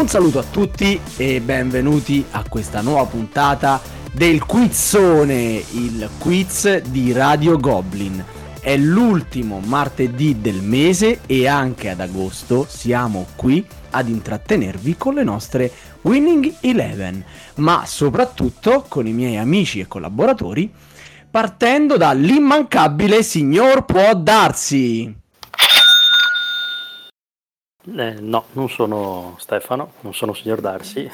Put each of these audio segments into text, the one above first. Un saluto a tutti e benvenuti a questa nuova puntata del Quizzone, il quiz di Radio Goblin. È l'ultimo martedì del mese e anche ad agosto siamo qui ad intrattenervi con le nostre Winning Eleven, ma soprattutto con i miei amici e collaboratori, partendo dall'immancabile Signor Può Darsi. No, non sono Stefano, non sono Signor Darsi.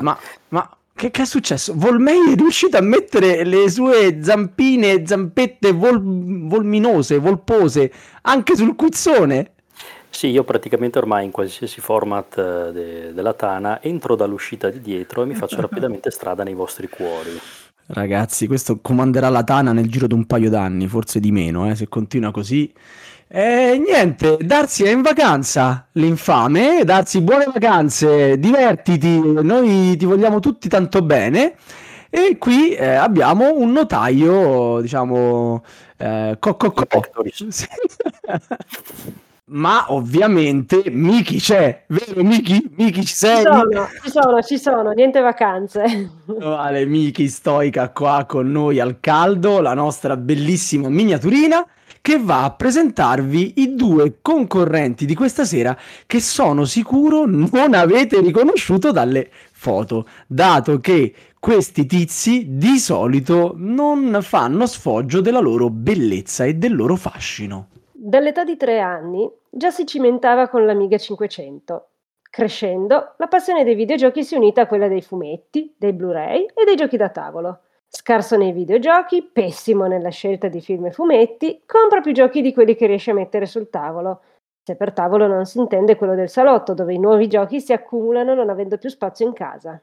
No, ma che è successo? Volmai è riuscito a mettere le sue zampette volpose anche sul cuzzone? Sì, io praticamente ormai in qualsiasi format della Tana entro dall'uscita di dietro e mi faccio rapidamente strada nei vostri cuori. Ragazzi, questo comanderà la Tana nel giro di un paio d'anni, forse di meno, se continua così. Niente, Darsi è in vacanza, l'infame. Darsi, buone vacanze, divertiti, noi ti vogliamo tutti tanto bene. E qui abbiamo un notaio, diciamo, ma ovviamente Miki c'è, vero Miki? Miki ci sei? Ci sono, niente vacanze. Vale, Miki stoica qua con noi al caldo, la nostra bellissima miniaturina, che va a presentarvi i due concorrenti di questa sera, che sono sicuro non avete riconosciuto dalle foto, dato che questi tizi di solito non fanno sfoggio della loro bellezza e del loro fascino. Dall'età di 3 anni già si cimentava con l'Amiga 500. Crescendo, la passione dei videogiochi si è unita a quella dei fumetti, dei Blu-ray e dei giochi da tavolo. Scarso nei videogiochi, pessimo nella scelta di film e fumetti, compra più giochi di quelli che riesce a mettere sul tavolo, se per tavolo non si intende quello del salotto, dove i nuovi giochi si accumulano non avendo più spazio in casa.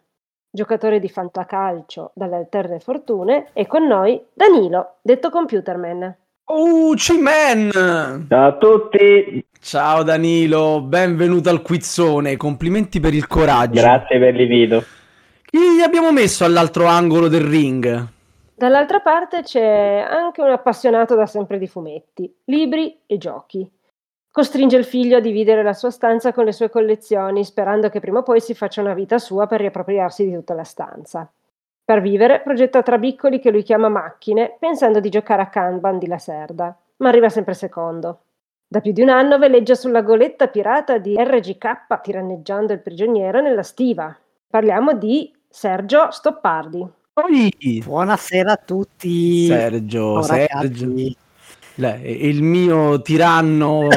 Giocatore di fantacalcio dalle alterne fortune, è con noi Danilo, detto Computerman. Oh, C-Man! Ciao a tutti! Ciao Danilo, benvenuto al Quizzone, complimenti per il coraggio. Grazie per l'invito. Chi abbiamo messo all'altro angolo del ring? Dall'altra parte c'è anche un appassionato da sempre di fumetti, libri e giochi. Costringe il figlio a dividere la sua stanza con le sue collezioni, sperando che prima o poi si faccia una vita sua per riappropriarsi di tutta la stanza. Per vivere progetta trabiccoli che lui chiama macchine, pensando di giocare a Kanban di Lacerda, ma arriva sempre secondo. Da più di un anno veleggia sulla goletta pirata di RGK, tiranneggiando il prigioniero nella stiva. Parliamo di Sergio Stoppardi. Buonasera a tutti. Sergio. Il mio tiranno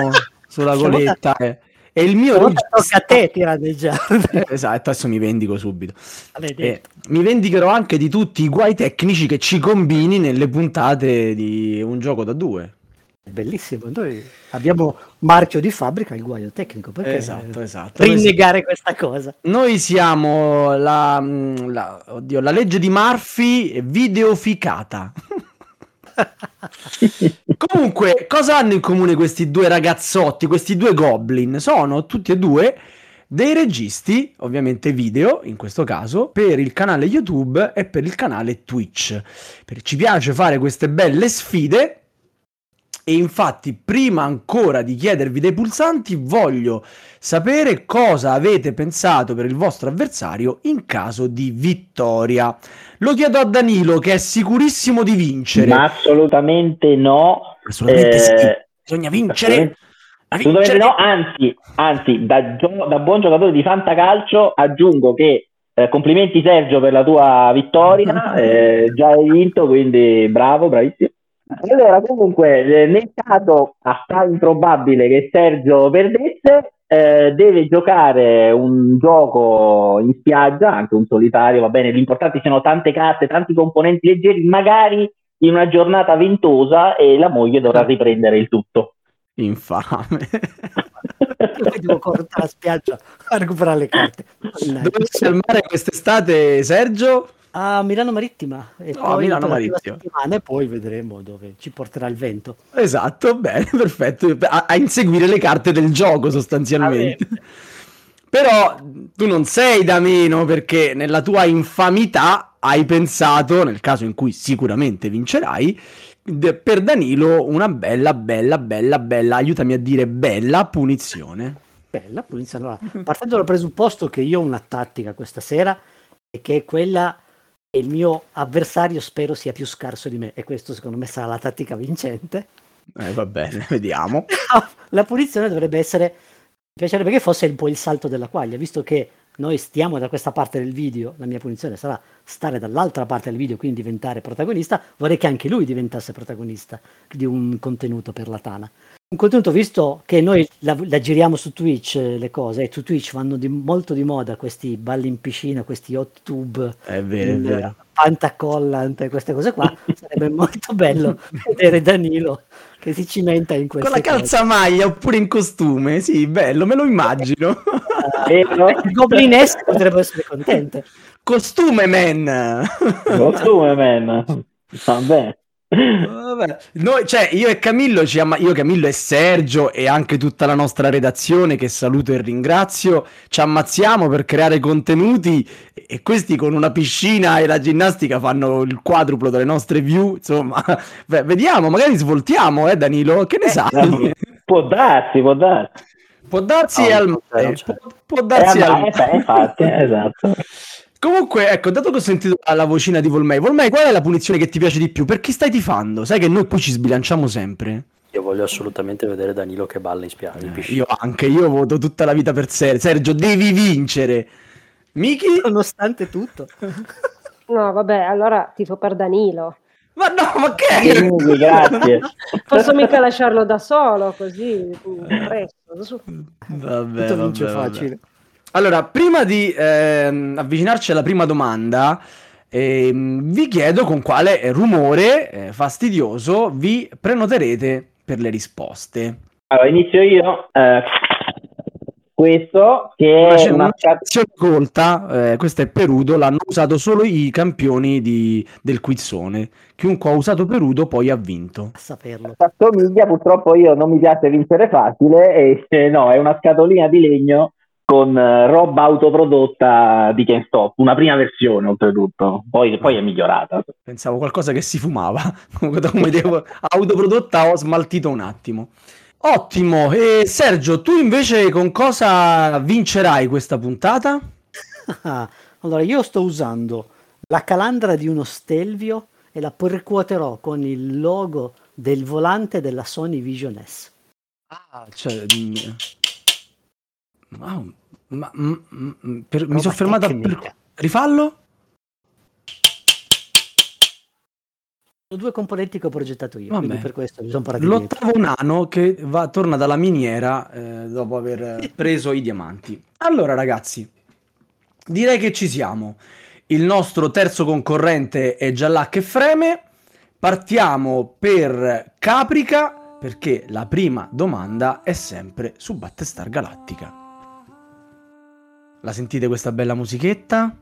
sulla goletta. E il mio tocca a te tiraneggiare. Esatto, adesso mi vendico subito. Mi vendicherò anche di tutti i guai tecnici che ci combini nelle puntate di Un Gioco da Due. Bellissimo, noi abbiamo marchio di fabbrica il guaio tecnico, perché esatto. rinnegare questa cosa? Noi siamo la legge di Murphy videoficata. Comunque, cosa hanno in comune questi due ragazzotti, questi due goblin? Sono tutti e due dei registi, ovviamente video in questo caso, per il canale YouTube e per il canale Twitch. Ci piace fare queste belle sfide. E infatti, prima ancora di chiedervi dei pulsanti, voglio sapere cosa avete pensato per il vostro avversario in caso di vittoria. Lo chiedo a Danilo, che è sicurissimo di vincere. Ma assolutamente no. Assolutamente sì, bisogna vincere. Assolutamente no, anzi da buon giocatore di fantacalcio aggiungo che complimenti Sergio per la tua vittoria, già hai vinto, quindi bravo, bravissimo. Allora, comunque, nel caso assai improbabile che Sergio perdesse, deve giocare un gioco in spiaggia, anche un solitario, va bene, l'importante sono tante carte, tanti componenti leggeri, magari in una giornata ventosa, e la moglie dovrà riprendere il tutto. Infame. Poi devo correre alla spiaggia a recuperare le carte. Dove sei al mare quest'estate, Sergio? A Milano Marittima e poi vedremo dove ci porterà il vento. Esatto, bene, perfetto, a inseguire le carte del gioco sostanzialmente. Però tu non sei da meno, perché nella tua infamità hai pensato, nel caso in cui sicuramente vincerai, per Danilo una bella, aiutami a dire bella punizione. Bella Prince. Allora, partendo dal presupposto che io ho una tattica questa sera e che è quella che il mio avversario spero sia più scarso di me, e questo secondo me sarà la tattica vincente. Va bene, vediamo. La punizione dovrebbe essere, mi piacerebbe che fosse un po' il salto della quaglia, visto che noi stiamo da questa parte del video, la mia punizione sarà stare dall'altra parte del video, quindi diventare protagonista. Vorrei che anche lui diventasse protagonista di un contenuto per la Tana. Un contenuto, visto che noi la giriamo su Twitch, le cose, e su Twitch vanno molto di moda questi balli in piscina, questi hot tube, il pantacollant, queste cose qua. Sarebbe molto bello vedere Danilo che si cimenta in questo. Con la calzamaglia oppure in costume, sì, bello, me lo immagino. Il goblinesco potrebbe essere contento. Costume man. Costume man. Vabbè. Vabbè. Noi, cioè, io e Camillo io, Camillo e Sergio e anche tutta la nostra redazione, che saluto e ringrazio, ci ammazziamo per creare contenuti, e questi con una piscina e la ginnastica fanno il quadruplo delle nostre view, insomma. Beh, vediamo, magari svoltiamo, Danilo, che ne sai? Può darsi infatti, esatto. Comunque, ecco, dato che ho sentito la vocina di Volmai, qual è la punizione che ti piace di più? Per chi stai tifando? Sai che noi qui ci sbilanciamo sempre. Io voglio assolutamente vedere Danilo che balla in spiaggia. Io voto tutta la vita per Sergio, devi vincere. Miki? Nonostante tutto. No, vabbè, allora tifo per Danilo. Ma no, ma che? Grazie. Posso mica lasciarlo da solo, così, presto. Su. Vabbè, tutto vince facile. Vabbè. Allora, prima di avvicinarci alla prima domanda, vi chiedo con quale rumore fastidioso vi prenoterete per le risposte. Allora, inizio io. Questo che è una colta, questo è Perudo, l'hanno usato solo i campioni del Quizzone. Chiunque ha usato Perudo poi ha vinto. A saperlo. Assomiglia, purtroppo io non mi piace vincere facile, no, è una scatolina di legno con roba autoprodotta di GameStop, una prima versione oltretutto, poi è migliorata. Pensavo qualcosa che si fumava, come autoprodotta, ho smaltito un attimo. Ottimo, e Sergio, tu invece con cosa vincerai questa puntata? Allora, io sto usando la calandra di uno Stelvio e la percuoterò con il logo del volante della Sony Vision S. Ah, cioè... Wow, mi sono fermato per... Rifallo? Sono due componenti che ho progettato io. Vabbè. Quindi per questo mi sono parato. L'ottavo nano che torna dalla miniera dopo aver preso i diamanti. Allora ragazzi, direi che ci siamo. Il nostro terzo concorrente è già là che freme. Partiamo per Caprica, perché la prima domanda è sempre su Battlestar Galactica. La sentite questa bella musichetta?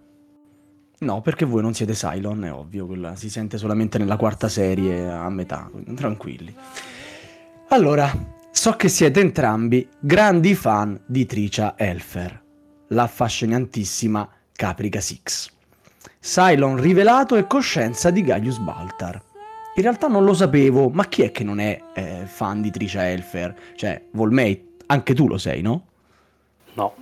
No, perché voi non siete Cylon, è ovvio, quella si sente solamente nella quarta serie a metà, tranquilli. Allora, so che siete entrambi grandi fan di Tricia Helfer, l'affascinantissima Caprica Six, Cylon rivelato e coscienza di Gaius Baltar. In realtà non lo sapevo, ma chi è che non è fan di Tricia Helfer? Cioè, Volmai, anche tu lo sei, no? No.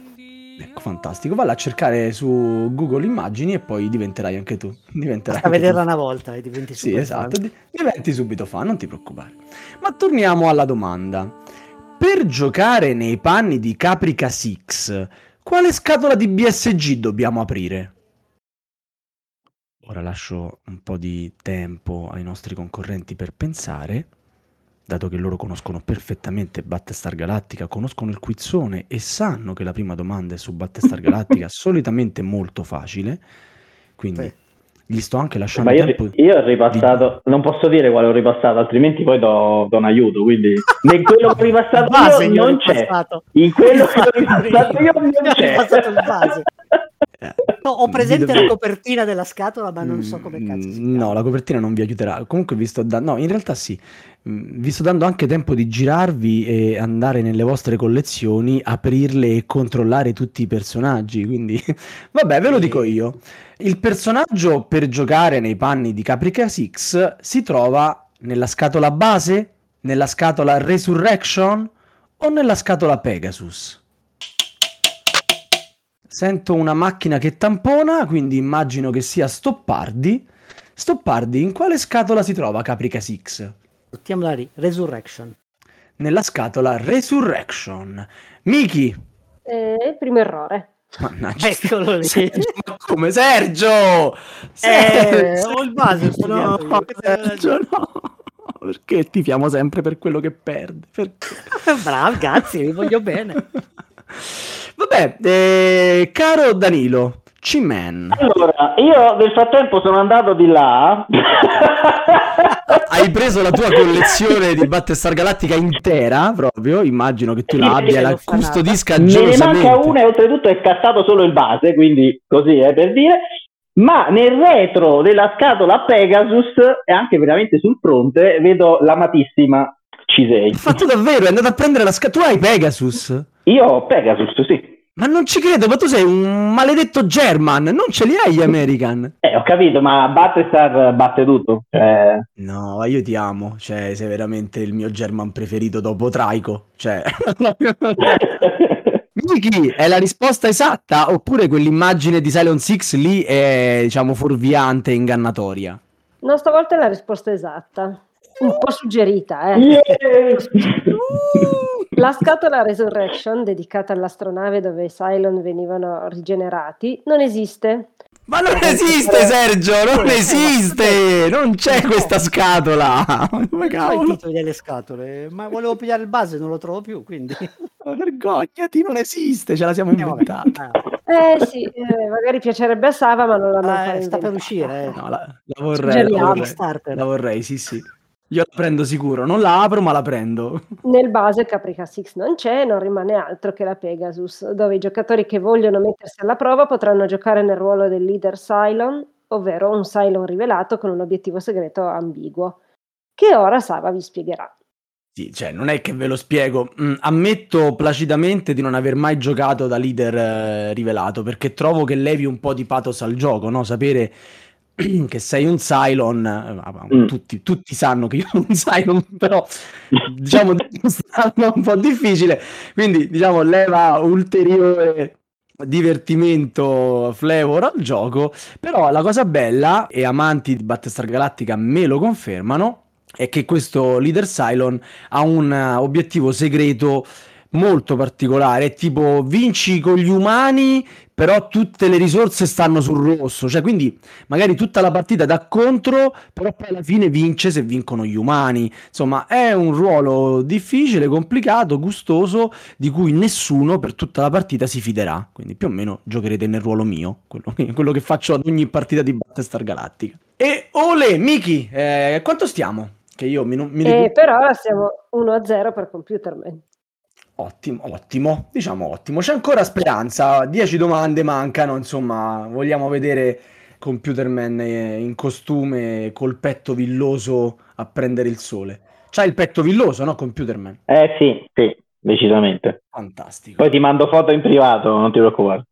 Ecco, fantastico, valla a cercare su Google immagini e poi diventerai anche tu. Basta vederla una volta e diventi subito fan. Sì, esatto, diventi subito fan, non ti preoccupare. Ma torniamo alla domanda. Per giocare nei panni di Caprica Six, quale scatola di BSG dobbiamo aprire? Ora lascio un po' di tempo ai nostri concorrenti per pensare, dato che loro conoscono perfettamente Battlestar Galactica, conoscono il Quizzone e sanno che la prima domanda è su Battlestar Galactica, solitamente molto facile, quindi gli sto anche lasciando tempo. Io ho ripassato, non posso dire quale ho ripassato, altrimenti poi do un aiuto, quindi in quello che ho ripassato io non c'è, in quello che ho ripassato io non c'è. No, ho presente la copertina della scatola, ma non so come cazzo si chiama. No, la copertina non vi aiuterà. Comunque vi sto dando, no, in realtà sì, vi sto dando anche tempo di girarvi e andare nelle vostre collezioni, aprirle e controllare tutti i personaggi, quindi vabbè, ve lo dico io. Il personaggio per giocare nei panni di Caprica Six si trova nella scatola base, nella scatola Resurrection o nella scatola Pegasus? Sento una macchina che tampona, quindi immagino che sia Stoppardi. Stoppardi, in quale scatola si trova Caprica Six? Mettiamola lì, Resurrection. Nella scatola Resurrection. Miki! Primo errore. Mannaggia, eccolo lì. Sergio, ma come Sergio? Sergio, il base, no, Sergio, no. Perché ti fiamo sempre per quello che perde? Perché? Bravo, grazie, vi voglio bene. Vabbè, caro Danilo, C-Man. Allora, io nel frattempo sono andato di là. Hai preso la tua collezione di Battlestar Galactica intera, proprio, immagino che tu la abbia, la custodisca gelosamente. Me ne manca una e oltretutto è cassato solo il base, quindi così, per dire. Ma nel retro della scatola Pegasus, e anche veramente sul fronte, vedo l'amatissima Cisei. Fatto davvero, è andato a prendere la scatola. Tu hai Pegasus? Io ho Pegasus, sì. Ma non ci credo, ma tu sei un maledetto German, non ce li hai gli American. Ho capito, ma Battlestar batte tutto. No, io ti amo, cioè sei veramente il mio German preferito dopo Traico, cioè. Miki, è la risposta esatta oppure quell'immagine di Cylon 6 lì è, diciamo, fuorviante e ingannatoria? No, stavolta è la risposta esatta. Un po' suggerita, yeah. La scatola Resurrection, dedicata all'astronave dove i Cylon venivano rigenerati, non esiste. Ma non esiste, Sergio, non esiste, non c'è questa scatola. Come cavolo? Il titolo delle scatole, ma volevo pigliare il base, non lo trovo più, quindi vergognati, non esiste, ce la siamo inventata. Sì, magari piacerebbe a Sava, ma non la sta per uscire. No, la vorrei, la vorrei, sì, sì. Io la prendo sicuro, non la apro ma la prendo. Nel base Caprica Six non c'è, non rimane altro che la Pegasus, dove i giocatori che vogliono mettersi alla prova potranno giocare nel ruolo del leader Cylon, ovvero un Cylon rivelato con un obiettivo segreto ambiguo, che ora Sava vi spiegherà. Sì, cioè non è che ve lo spiego, ammetto placidamente di non aver mai giocato da leader rivelato, perché trovo che levi un po' di pathos al gioco, no? Sapere che sei un Cylon, tutti sanno che io sono un Cylon, però diciamo è un po' difficile, quindi diciamo leva ulteriore divertimento, flavor al gioco. Però la cosa bella, e amanti di Battlestar Galactica me lo confermano, è che questo leader Cylon ha un obiettivo segreto molto particolare, tipo vinci con gli umani però tutte le risorse stanno sul rosso, cioè quindi magari tutta la partita dà contro, però poi alla fine vince se vincono gli umani. Insomma, è un ruolo difficile, complicato, gustoso, di cui nessuno per tutta la partita si fiderà, quindi più o meno giocherete nel ruolo mio, quello che faccio ad ogni partita di Battlestar Galactica. E olè, Miki, quanto stiamo? Che io per ora siamo 1-0 per Computerman. Ottimo, diciamo ottimo. C'è ancora speranza, 10 domande mancano, insomma, vogliamo vedere Computerman in costume col petto villoso a prendere il sole. C'ha il petto villoso, no, Computerman? Sì, decisamente. Fantastico. Poi ti mando foto in privato, non ti preoccupare.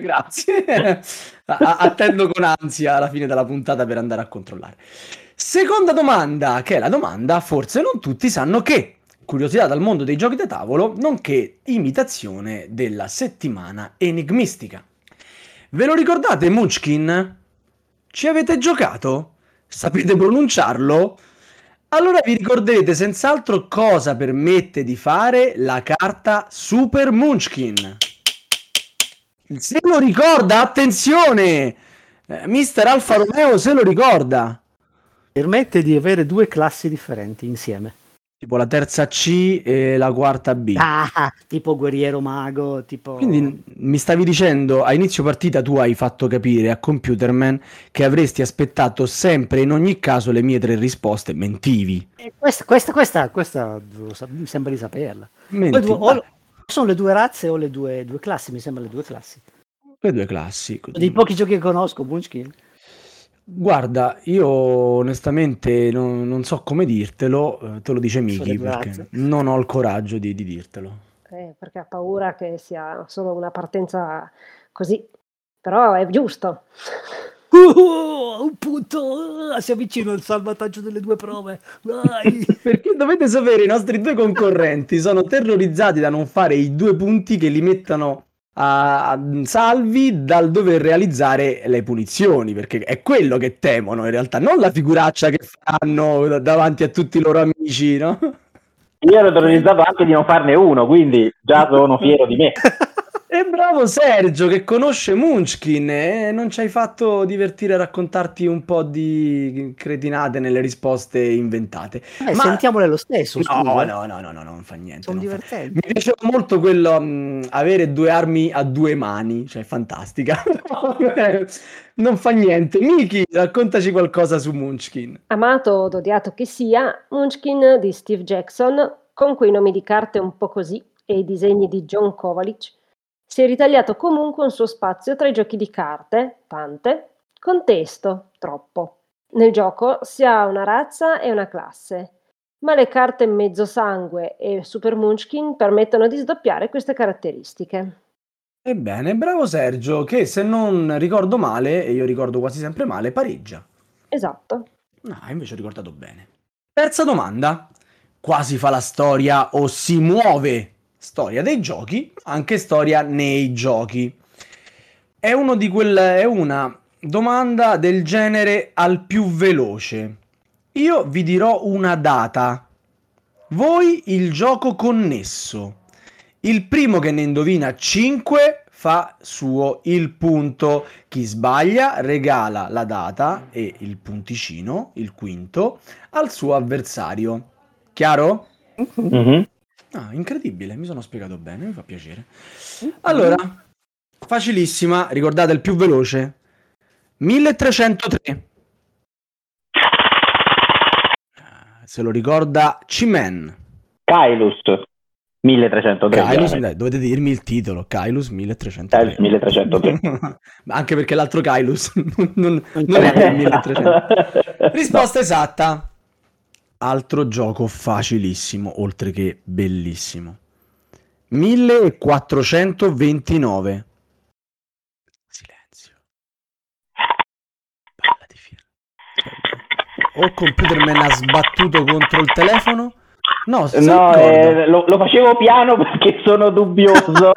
Grazie. Attendo con ansia alla fine della puntata per andare a controllare. Seconda domanda, che è la domanda forse non tutti sanno che... Curiosità dal mondo dei giochi da tavolo, nonché imitazione della settimana enigmistica. Ve lo ricordate Munchkin? Ci avete giocato? Sapete pronunciarlo? Allora vi ricorderete senz'altro cosa permette di fare la carta Super Munchkin. Se lo ricorda, attenzione! Mister Alfa Romeo se lo ricorda. Permette di avere due classi differenti insieme. Tipo la terza C e la quarta B. Tipo guerriero mago, tipo... Quindi mi stavi dicendo, a inizio partita tu hai fatto capire a Computerman che avresti aspettato sempre in ogni caso le mie tre risposte, mentivi. Questa mi sembra di saperla. Sono le due razze o le due classi, mi sembra le due classi. Le due classi. Dei pochi giochi che conosco, Munchkin. Guarda, io onestamente non so come dirtelo, te lo dice Miki perché non ho il coraggio di dirtelo. Perché ha paura che sia solo una partenza così, però è giusto. Un punto, si avvicina al salvataggio delle due prove. Vai. Perché dovete sapere, i nostri due concorrenti sono terrorizzati da non fare i due punti che li mettano salvi dal dover realizzare le punizioni, perché è quello che temono in realtà, non la figuraccia che fanno davanti a tutti i loro amici, no? Io ero organizzato anche di non farne uno, quindi già sono fiero di me. E bravo Sergio che conosce Munchkin, non ci hai fatto divertire a raccontarti un po' di cretinate nelle risposte inventate. Ma sentiamole lo stesso. No, non fa niente. Sono divertenti. Mi piaceva molto quello, avere due armi a due mani, cioè fantastica. Non fa niente. Miki, raccontaci qualcosa su Munchkin. Amato o odiato che sia, Munchkin di Steve Jackson, con quei nomi di carte un po' così e i disegni di John Kovalic, si è ritagliato comunque un suo spazio tra i giochi di carte, tante, con testo, troppo. Nel gioco si ha una razza e una classe, ma le carte Mezzosangue e Super Munchkin permettono di sdoppiare queste caratteristiche. Ebbene, bravo Sergio, che se non ricordo male, e io ricordo quasi sempre male, pareggia. Esatto. No, invece ho ricordato bene. Terza domanda. Quasi fa la storia o si muove? Storia dei giochi, anche storia nei giochi. È una domanda del genere al più veloce. Io vi dirò una data. Voi il gioco connesso. Il primo che ne indovina 5 fa suo il punto. Chi sbaglia regala la data e il punticino, il quinto, al suo avversario. Chiaro? Mm-hmm. Ah, incredibile, mi sono spiegato bene, mi fa piacere. Allora, facilissima, ricordate il più veloce. 1303. Se lo ricorda Cimen. Caylus 1303. Caylus, dai, dovete dirmi il titolo, Caylus 1303. Caylus 1303. Anche perché l'altro Caylus non è il 1300. Risposta esatta. Altro gioco facilissimo, oltre che bellissimo. 1429. Silenzio. Palla di fila. O Computerman ha sbattuto contro il telefono? No, lo facevo piano perché sono dubbioso.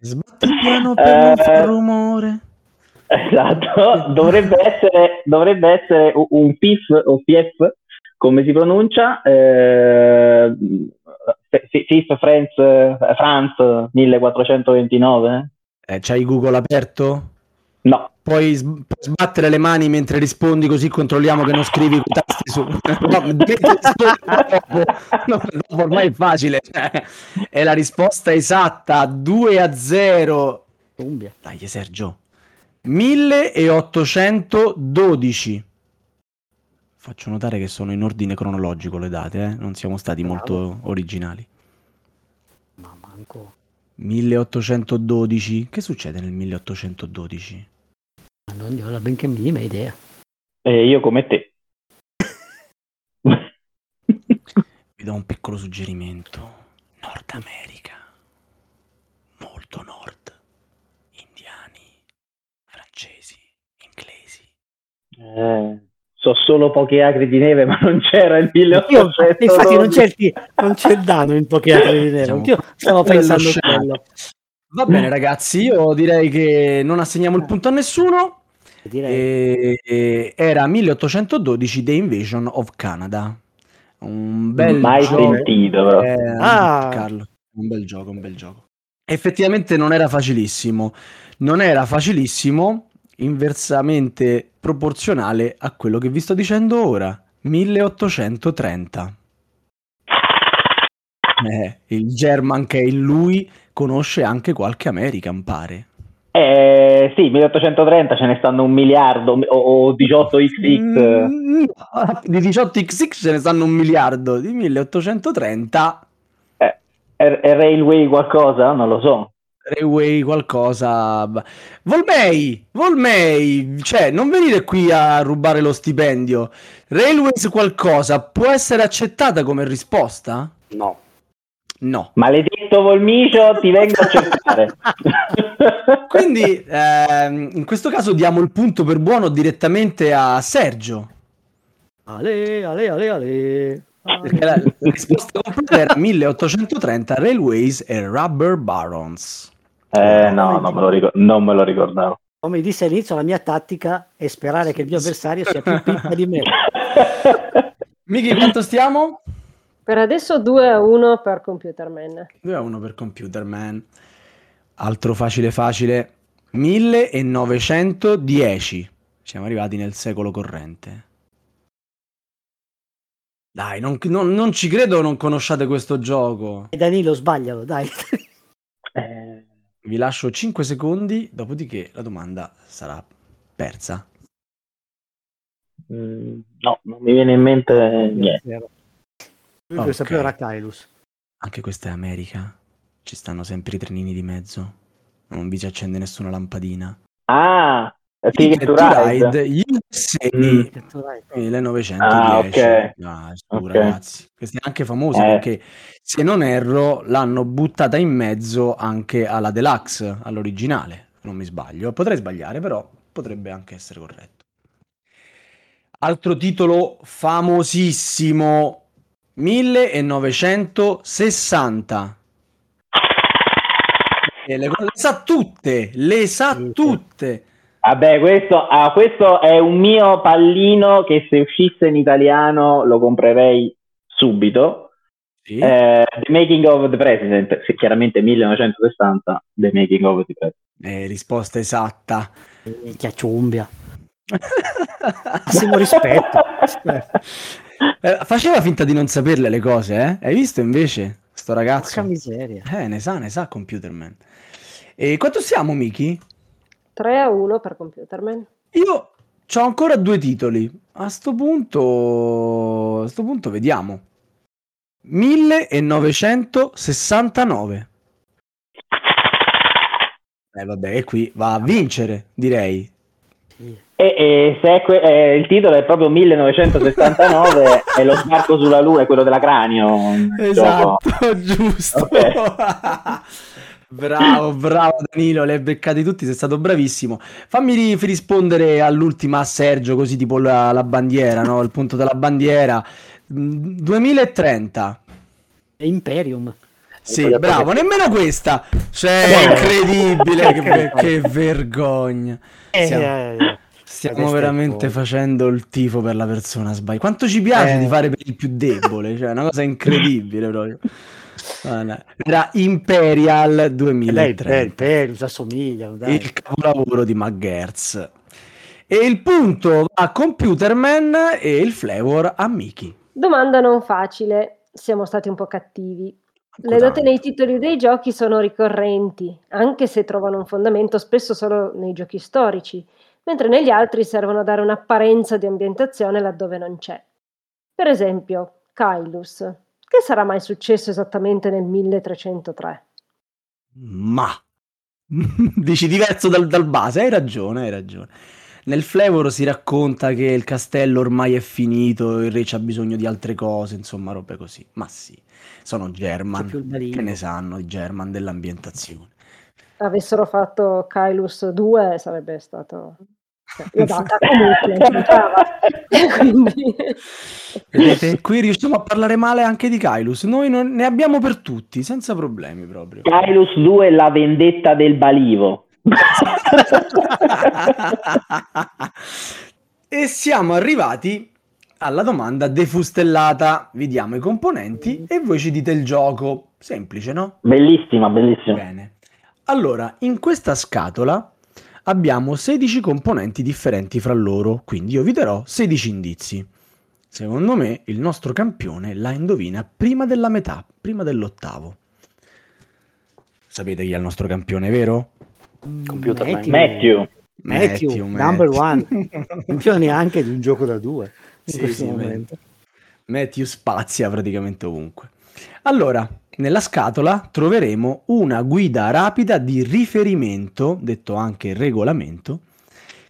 Sbatti piano per non far rumore. Esatto, dovrebbe essere un PIF o PF, come si pronuncia, PIF France 1429. C'hai Google aperto? No. Puoi sbattere le mani mentre rispondi, così controlliamo che non scrivi i tasti su. No, ormai è facile. È la risposta esatta, 2-0. Dai Sergio. 1812. Faccio notare che sono in ordine cronologico le date, non siamo stati molto originali. Ma manco. 1812. Che succede nel 1812? Non ne ho la benché minima idea. Io come te. Vi do un piccolo suggerimento. Nord America. Molto nord. So solo pochi acri di neve, ma non c'era il 1812. Infatti non c'è danno in pochi acri di neve. Io stavo pensando quello. Va bene ragazzi, io direi che non assegniamo il punto a nessuno. Era 1812 The Invasion of Canada. Un bel mai gioco. Sentito, però. Carlo, un bel gioco. Effettivamente non era facilissimo. Inversamente proporzionale a quello che vi sto dicendo ora. 1830. Il German che è in lui conosce anche qualche American, pare. Sì, 1830 ce ne stanno 1 miliardo o 18XX. Di 18XX ce ne stanno 1 miliardo, di 1830. È Railway qualcosa? Non lo so. Railway qualcosa. Volmai, cioè non venire qui a rubare lo stipendio. Railways qualcosa può essere accettata come risposta? No. Maledetto Volmicio, ti vengo a cercare. Quindi in questo caso diamo il punto per buono direttamente a Sergio. Ale. Perché la risposta completa era 1830 Railways e Rubber Barons. No, non me lo ricordavo. Come disse all'inizio, la mia tattica è sperare che il mio avversario sia più pippa di me. Miki, quanto stiamo? Per adesso 2-1 per Computerman. 2-1 per Computerman. Altro facile facile. 1910. Siamo arrivati nel secolo corrente. Dai, non ci credo non conosciate questo gioco. E Danilo, sbaglialo, dai. Vi lascio 5 secondi, dopodiché la domanda sarà persa. No, non mi viene in mente niente. Io lo sapevo, era Caylus. Anche questa è America. Ci stanno sempre i trenini di mezzo. Non vi ci accende nessuna lampadina. Ah! Ticket to Ride, USA, 1910. Ah, ok. Ah, sicuro, okay. Ragazzi. Questa è anche famosa perché, se non erro, l'hanno buttata in mezzo anche alla Deluxe, all'originale, non mi sbaglio. Potrei sbagliare, però potrebbe anche essere corretto. Altro titolo famosissimo, 1960. Le sa tutte. Vabbè, questo è un mio pallino che se uscisse in italiano lo comprerei subito. Sì. The Making of the President, se chiaramente 1960, The Making of the President. Risposta esatta. Chiacciumbia. Massimo rispetto. Faceva finta di non saperle le cose, eh? Hai visto invece sto ragazzo? Porca miseria. Ne sa Computerman. E quanto siamo, Miki? 3-1 per Computerman. Io c'ho ancora 2 titoli. A sto punto vediamo. 1969. Vabbè, e qui va a vincere, direi. Se il titolo è proprio 1969 e lo sbarco sulla luna è quello della Cranio. Esatto, gioco. Giusto. Okay. Bravo Danilo, le hai beccati tutti, sei stato bravissimo. Fammi rispondere all'ultima a Sergio, così tipo la bandiera, no? Il punto della bandiera. 2030 Imperium. Sì, bravo, nemmeno questa. Cioè, è incredibile, che vergogna. Stiamo veramente facendo il tifo per la persona sbagliata. Quanto ci piace di fare per il più debole, cioè, è una cosa incredibile proprio. Era Imperial 2030. Assomiglia, dai. Il capolavoro di McGertz. E il punto a Computerman e il flavor a Miki. Domanda non facile, siamo stati un po' cattivi. Le note nei titoli dei giochi sono ricorrenti, anche se trovano un fondamento spesso solo nei giochi storici, mentre negli altri servono a dare un'apparenza di ambientazione laddove non c'è. Per esempio, Caylus. Che sarà mai successo esattamente nel 1303? Ma dici diverso dal base, hai ragione. Nel flavor si racconta che il castello ormai è finito, il re c'ha bisogno di altre cose, insomma, robe così. Ma sì, sono German, che ne sanno i German dell'ambientazione. Avessero fatto Caylus 2 sarebbe stato... Quindi... Vedete, qui riusciamo a parlare male anche di Caylus. Noi ne abbiamo per tutti, senza problemi proprio. Caylus 2, la vendetta del balivo. E siamo arrivati alla domanda defustellata. Vi diamo i componenti e voi ci dite il gioco. Semplice, no? Bellissima. Bene. Allora, in questa scatola abbiamo 16 componenti differenti fra loro, quindi io vi darò 16 indizi. Secondo me il nostro campione la indovina prima della metà, prima dell'8º. Sapete chi è il nostro campione, vero? Computerman. Matthew. Number one. Campione anche di un gioco da 2 in questo momento. Matthew spazia praticamente ovunque. Allora, nella scatola troveremo una guida rapida di riferimento, detto anche regolamento,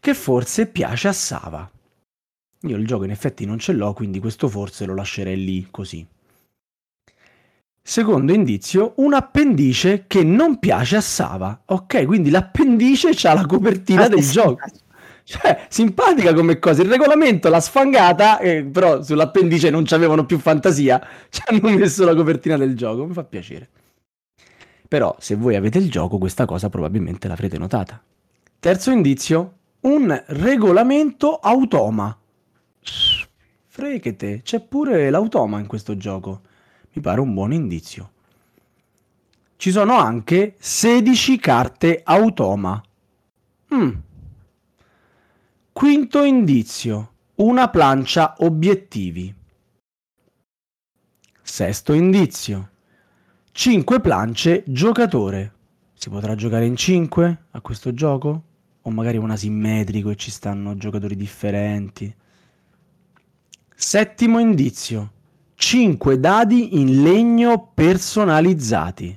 che forse piace a Sava. Io il gioco in effetti non ce l'ho, quindi questo forse lo lascerei lì così. Secondo indizio, un appendice che non piace a Sava. Ok, quindi l'appendice c'ha la copertina del gioco. Cioè, simpatica come cosa. Il regolamento l'ha sfangata, però sull'appendice non c'avevano più fantasia. Ci hanno messo la copertina del gioco. Mi fa piacere. Però, se voi avete il gioco, questa cosa probabilmente l'avrete notata. Terzo indizio: un regolamento automa. Frechete, c'è pure l'automa in questo gioco. Mi pare un buon indizio. Ci sono anche 16 carte automa. Quinto indizio, una plancia obiettivi. Sesto indizio, 5 plance giocatore. Si potrà giocare in 5 a questo gioco? O magari un asimmetrico e ci stanno giocatori differenti? Settimo indizio, 5 dadi in legno personalizzati.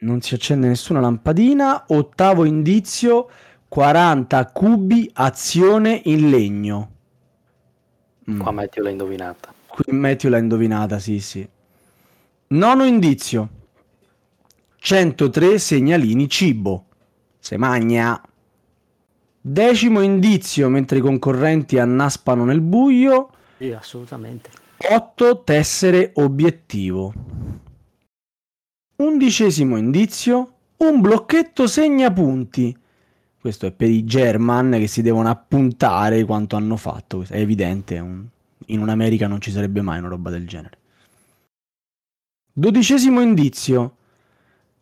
Non si accende nessuna lampadina. Ottavo indizio, 40 cubi azione in legno. Qua Matthew l'ha indovinata. Qui Matthew l'ha indovinata, sì. Nono indizio, 103 segnalini cibo. Se magna. Decimo indizio, mentre i concorrenti annaspano nel buio. Sì, assolutamente. 8 tessere obiettivo. Undicesimo indizio, un blocchetto segnapunti. Questo è per i German che si devono appuntare quanto hanno fatto. È evidente, in un'America non ci sarebbe mai una roba del genere. Dodicesimo indizio,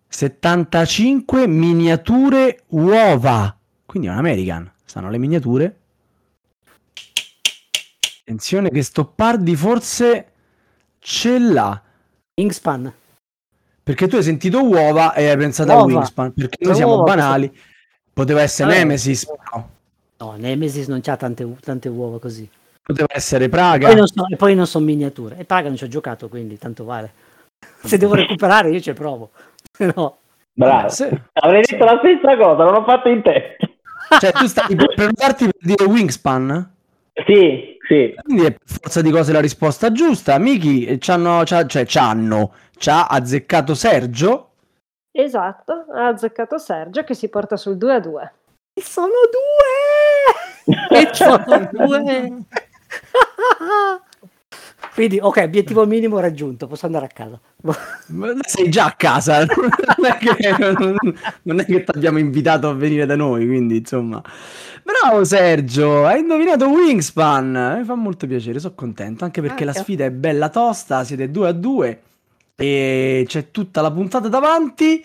75 miniature uova. Quindi è un American, stanno le miniature. Attenzione che Stoppardi forse ce l'ha. Wingspan. Perché tu hai sentito uova e hai pensato a Wingspan, perché noi siamo banali. Poteva essere Nemesis, no? No, Nemesis non c'ha tante uova così. Poteva essere Praga. E poi non sono miniature. E Praga non ci ho giocato, quindi tanto vale. Se devo recuperare io ci provo. No. Bravo. Avrei detto la stessa cosa, non l'ho fatto in tempo. Cioè tu stai per preguntarti per dire Wingspan? Sì. Quindi è forza di cose la risposta giusta. Miki, ci ha azzeccato Sergio. Esatto, ha azzeccato Sergio che si porta sul 2-2. Sono due! Quindi, ok, obiettivo minimo raggiunto, posso andare a casa. Sei già a casa, non è che ti abbiamo invitato a venire da noi, quindi insomma. Bravo Sergio, hai indovinato Wingspan, mi fa molto piacere, sono contento, anche perché la sfida è bella tosta, siete 2-2. E c'è tutta la puntata davanti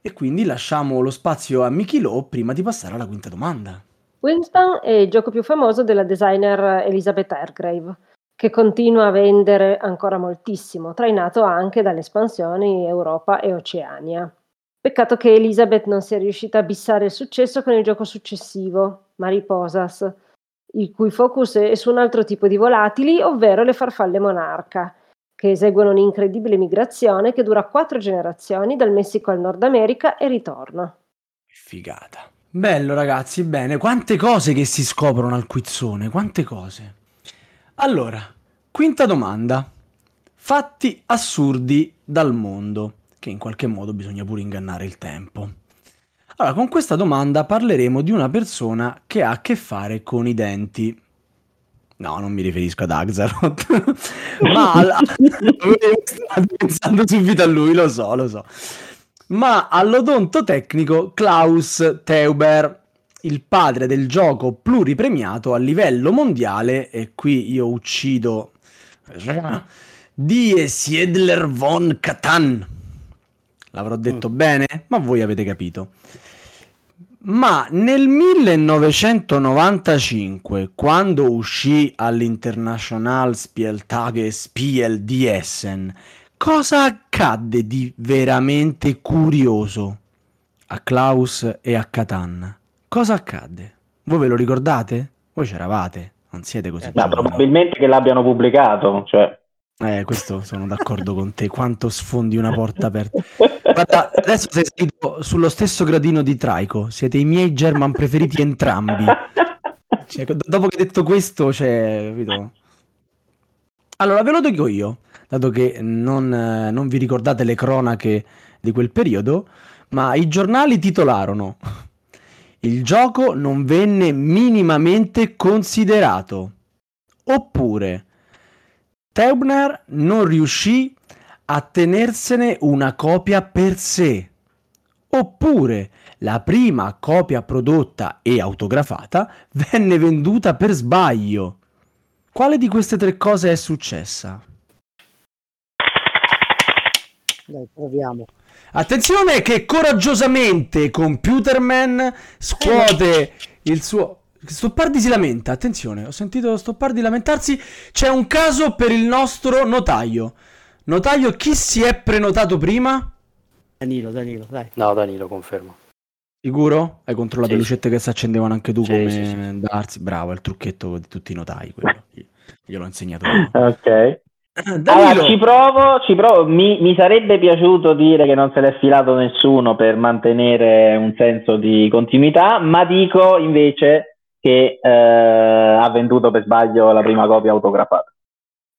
e quindi lasciamo lo spazio a Michilo prima di passare alla quinta domanda. Wingspan è il gioco più famoso della designer Elizabeth Hargrave, che continua a vendere ancora moltissimo, trainato anche dalle espansioni Europa e Oceania. Peccato che Elizabeth non sia riuscita a bissare il successo con il gioco successivo, Mariposas, il cui focus è su un altro tipo di volatili, ovvero le farfalle monarca, che eseguono un'incredibile migrazione che dura 4 generazioni dal Messico al Nord America e ritorno. Figata. Bello ragazzi, bene. Quante cose che si scoprono al quizzone, quante cose. Allora, quinta domanda. Fatti assurdi dal mondo, che in qualche modo bisogna pure ingannare il tempo. Allora, con questa domanda parleremo di una persona che ha a che fare con i denti. No, non mi riferisco ad Axaroth, stavo pensando subito a lui, lo so. Ma all'odontotecnico Klaus Teuber, il padre del gioco pluripremiato a livello mondiale, e qui io uccido Die Siedler von Catan. L'avrò detto bene, ma voi avete capito. Ma nel 1995, quando uscì all'International Spieltagesspiel di Essen, cosa accadde di veramente curioso a Klaus e a Catan? Cosa accadde? Voi ve lo ricordate? Voi c'eravate, non siete così. No, probabilmente che l'abbiano pubblicato, cioè. Questo sono d'accordo con te. Quanto sfondi una porta aperta. Guarda, adesso sei salito sullo stesso gradino di Traico. Siete i miei German preferiti entrambi. Cioè, dopo che hai detto questo, cioè, capito? Allora, ve lo dico io, dato che non vi ricordate le cronache di quel periodo, ma i giornali titolarono: Il gioco non venne minimamente considerato. Oppure Teubner non riuscì a tenersene una copia per sé. Oppure la prima copia prodotta e autografata venne venduta per sbaglio. Quale di queste tre cose è successa? Dai, proviamo. Attenzione che coraggiosamente Computerman scuote il suo... Stoppardi si lamenta, attenzione, ho sentito Stoppardi lamentarsi. C'è un caso per il nostro notaio. Notaio, chi si è prenotato prima? Danilo, dai. No, Danilo, confermo. Sicuro? Hai controllato le lucette che si accendevano anche tu come darsi? Bravo, è il trucchetto di tutti i notai quello. Gliel'ho insegnato. Ok. Allora, ci provo. Mi sarebbe piaciuto dire che non se l'è filato nessuno per mantenere un senso di continuità, ma dico invece che ha venduto per sbaglio la prima copia autografata.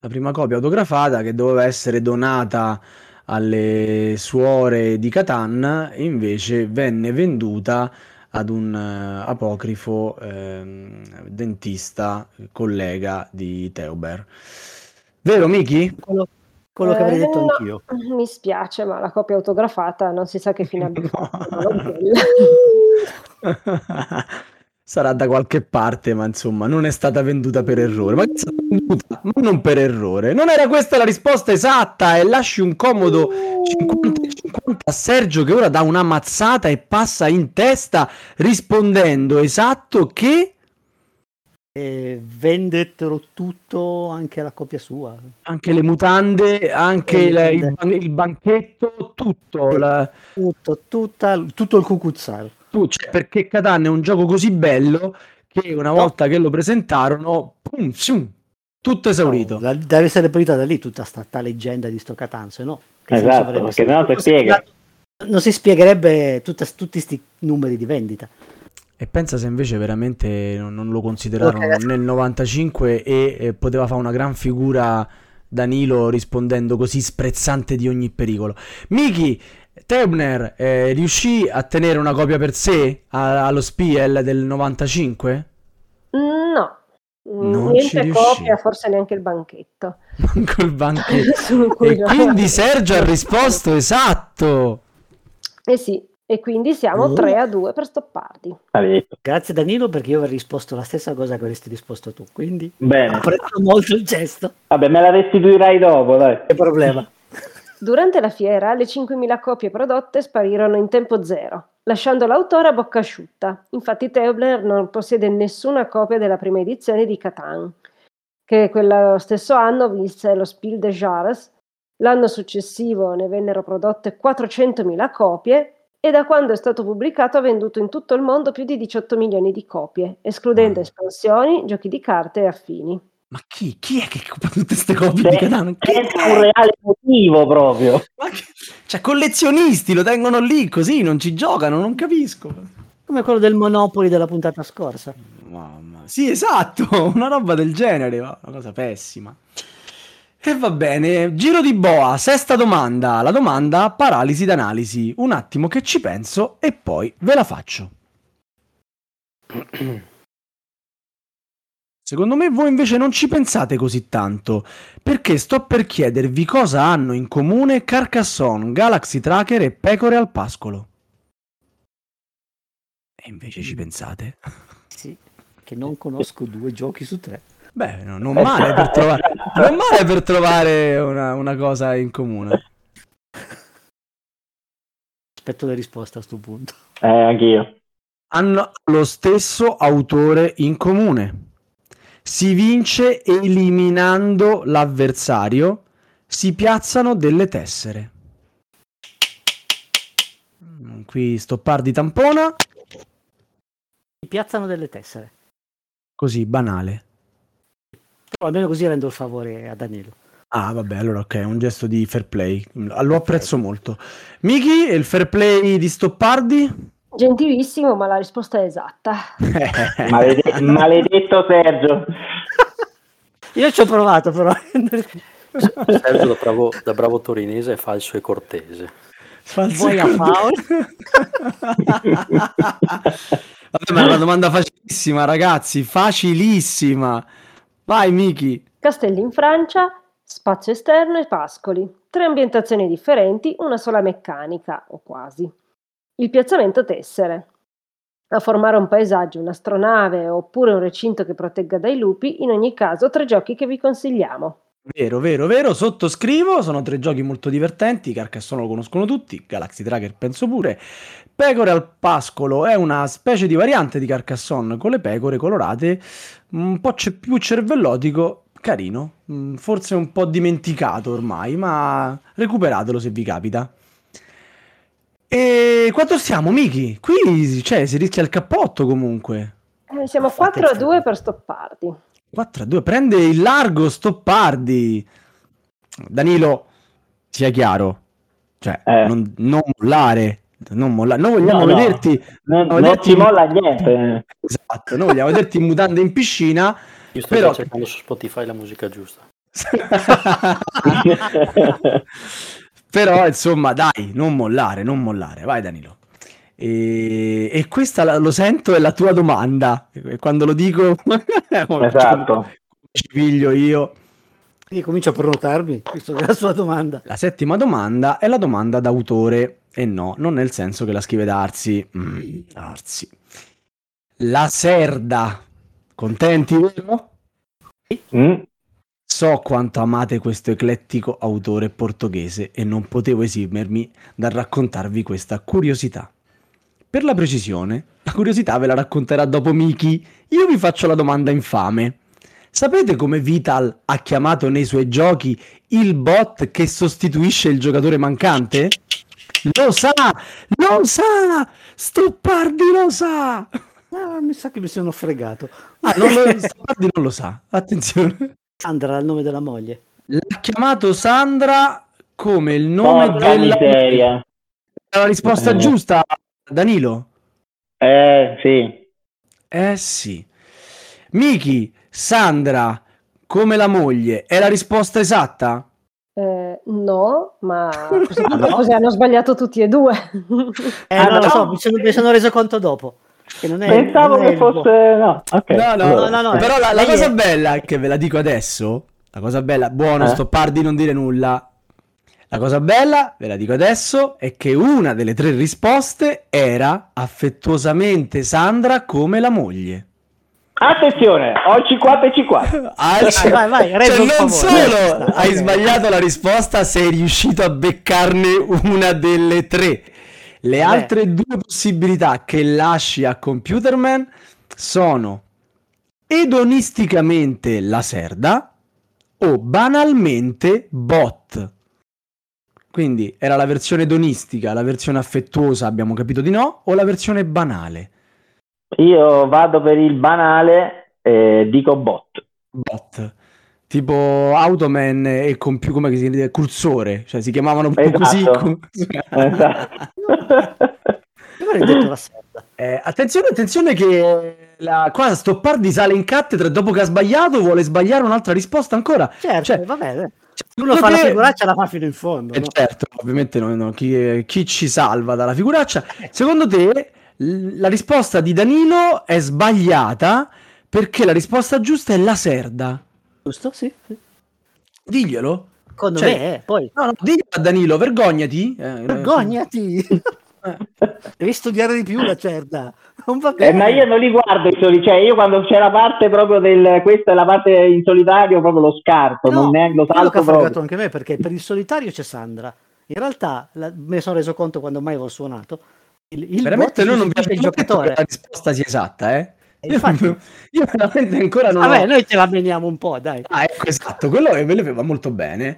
La prima copia autografata che doveva essere donata alle suore di Catan, invece venne venduta ad un apocrifo dentista, collega di Teuber. Vero, Miki? Quello che avrei detto anch'io. No, mi spiace, ma la copia autografata non si sa che fine abbia fatto. Sarà da qualche parte, ma insomma non è stata venduta per errore. Ma è stata venduta, ma non per errore. Non era questa la risposta esatta e lasci un comodo 50-50 a Sergio, che ora dà una mazzata e passa in testa rispondendo esatto che... E vendettero tutto, anche la copia sua, anche le mutande, anche il banchetto, tutto il cucuzzaro. Cioè, perché Catan è un gioco così bello che una volta che lo presentarono, pum, shum, tutto esaurito. Deve essere partita da lì tutta sta leggenda di sto Catan, se no che esatto, perché no si spiega. Non si spiegherebbe tutti sti numeri di vendita. E pensa se invece veramente non lo considerarono nel 95 e poteva fare una gran figura Danilo rispondendo così sprezzante di ogni pericolo. Miki, Teubner riuscì a tenere una copia per sé allo Spiel del 95? No. Non niente copia, forse neanche il banchetto. Manco il banchetto. E quindi Sergio ha risposto esatto. Eh sì. E quindi siamo 3-2 per Stoppardi. Grazie Danilo, perché io avrei risposto la stessa cosa che avresti risposto tu, quindi bene. Apprezzo molto il gesto. Vabbè, me la restituirai dopo, dai. Che problema. Durante la fiera le 5.000 copie prodotte sparirono in tempo zero, lasciando l'autore a bocca asciutta. Infatti Teubner non possiede nessuna copia della prima edizione di Catan, che quello stesso anno vinse lo Spiel des Jahres. L'anno successivo ne vennero prodotte 400.000 copie, e da quando è stato pubblicato ha venduto in tutto il mondo più di 18 milioni di copie, escludendo espansioni, giochi di carte e affini. Ma chi è che compra tutte queste copie di Catan? È un reale motivo proprio. Ma cioè collezionisti lo tengono lì così, non ci giocano, non capisco. Come quello del Monopoli della puntata scorsa. Mamma. Sì, esatto, una roba del genere, una cosa pessima. E va bene, giro di boa, sesta domanda, la domanda paralisi d'analisi. Un attimo che ci penso e poi ve la faccio. Secondo me voi invece non ci pensate così tanto, perché sto per chiedervi cosa hanno in comune Carcassonne, Galaxy Tracker e Pecore al Pascolo. E invece ci pensate? Sì, che non conosco 2 giochi su 3. Beh, non male per trovare, una cosa in comune. Aspetto la risposta a sto punto. Anch'io. Hanno lo stesso autore in comune. Si vince eliminando l'avversario. Si piazzano delle tessere. Qui Stoppardi tampona. Si piazzano delle tessere. Così, banale. O almeno così rendo il favore a Danilo. Ah vabbè, allora ok, un gesto di fair play, lo apprezzo molto. Miki, il fair play di Stoppardi? Gentilissimo, ma la risposta è esatta. Maledetto Sergio. Io ci ho provato però. Sergio da bravo torinese è falso e cortese. Falso e cortese. Vabbè, ma è una domanda facilissima, ragazzi, facilissima. Vai, Miki. Castelli in Francia, spazio esterno e pascoli. 3 ambientazioni differenti, una sola meccanica, o quasi. Il piazzamento tessere. A formare un paesaggio, un'astronave oppure un recinto che protegga dai lupi, in ogni caso 3 giochi che vi consigliamo. Vero, vero, vero, sottoscrivo, sono 3 giochi molto divertenti, Carcassonne lo conoscono tutti, Galaxy Tracker penso pure, Pecore al Pascolo è una specie di variante di Carcassonne con le pecore colorate, un po' più cervellotico, carino, forse un po' dimenticato ormai, ma recuperatelo se vi capita. E quanto siamo, Miki? Qui cioè, si rischia il cappotto comunque. Siamo 4-2 per Stoppardi. 4-2, prende il largo Stoppardi. Danilo, sia chiaro, cioè, non mollare, noi vogliamo vederti, non ti molla niente. Esatto, noi vogliamo vederti in mutande in piscina. Io sto però... cercando su Spotify la musica giusta. Però insomma, dai, non mollare, vai Danilo. E questa lo sento è la tua domanda, e quando lo dico esatto, ci piglio io e comincio a prenotarmi. Questa è la sua domanda. La settima domanda è la domanda d'autore, e no, non nel senso che la scrive Darsi. Lacerda, contenti, vero? So quanto amate questo eclettico autore portoghese e non potevo esimermi dal raccontarvi questa curiosità. Per la precisione, la curiosità ve la racconterà dopo Miki. Io vi faccio la domanda infame. Sapete come Vital ha chiamato nei suoi giochi il bot che sostituisce il giocatore mancante? Lo sa! Stoppardi lo sa! Ah, mi sa che mi sono fregato. Stoppardi non lo sa, attenzione. Sandra, il nome della moglie. L'ha chiamato Sandra come il nome della miseria. È la risposta giusta, Danilo? Sì. Sì. Miki, Sandra come la moglie è la risposta esatta? No, ma così hanno sbagliato tutti e due. No, lo so, mi sono reso conto dopo. Che non è, pensavo non che fosse no. Okay. No. Però la cosa bella che ve la dico adesso, la cosa bella, buono Stoppardi non dire nulla, la cosa bella ve la dico adesso è che una delle 3 risposte era affettuosamente Sandra come la moglie. Attenzione, ho C4 e C4. Vai, cioè, non solo hai sbagliato la risposta, sei riuscito a beccarne una delle 3. Le altre 2 possibilità che lasci a Computerman sono edonisticamente Lacerda o banalmente bot. Quindi era la versione edonistica, la versione affettuosa abbiamo capito di no, o la versione banale? Io vado per il banale e dico bot. Bot. Tipo Automan e come si chiama? Cursore, cioè si chiamavano così. Esatto. Attenzione che qua Stoppardi sale in cattedra, dopo che ha sbagliato vuole sbagliare un'altra risposta ancora. Certo, cioè, va bene. Uno fa la figuraccia, la fa fino in fondo. No? Certo, ovviamente no. Chi ci salva dalla figuraccia? Secondo te la risposta di Danilo è sbagliata perché la risposta giusta è Lacerda. Giusto, sì. Diglielo. Secondo me, poi. No, diglielo a Danilo, vergognati. Vergognati. Devi studiare di più Lacerda. Non va bene. Ma io non li guardo i soli, cioè io quando c'è la parte proprio del questa è la parte in solitario proprio lo scarto, no, non neanche lo salto proprio. Ho fregato anche me perché per il solitario c'è Sandra. In realtà me ne sono reso conto quando mai avevo suonato. Il veramente noi non piace il giocatore. La risposta sia esatta, eh? Infatti, io veramente ancora non. Vabbè, noi ce la veniamo un po', dai. Ecco, esatto, quello che ve le va molto bene.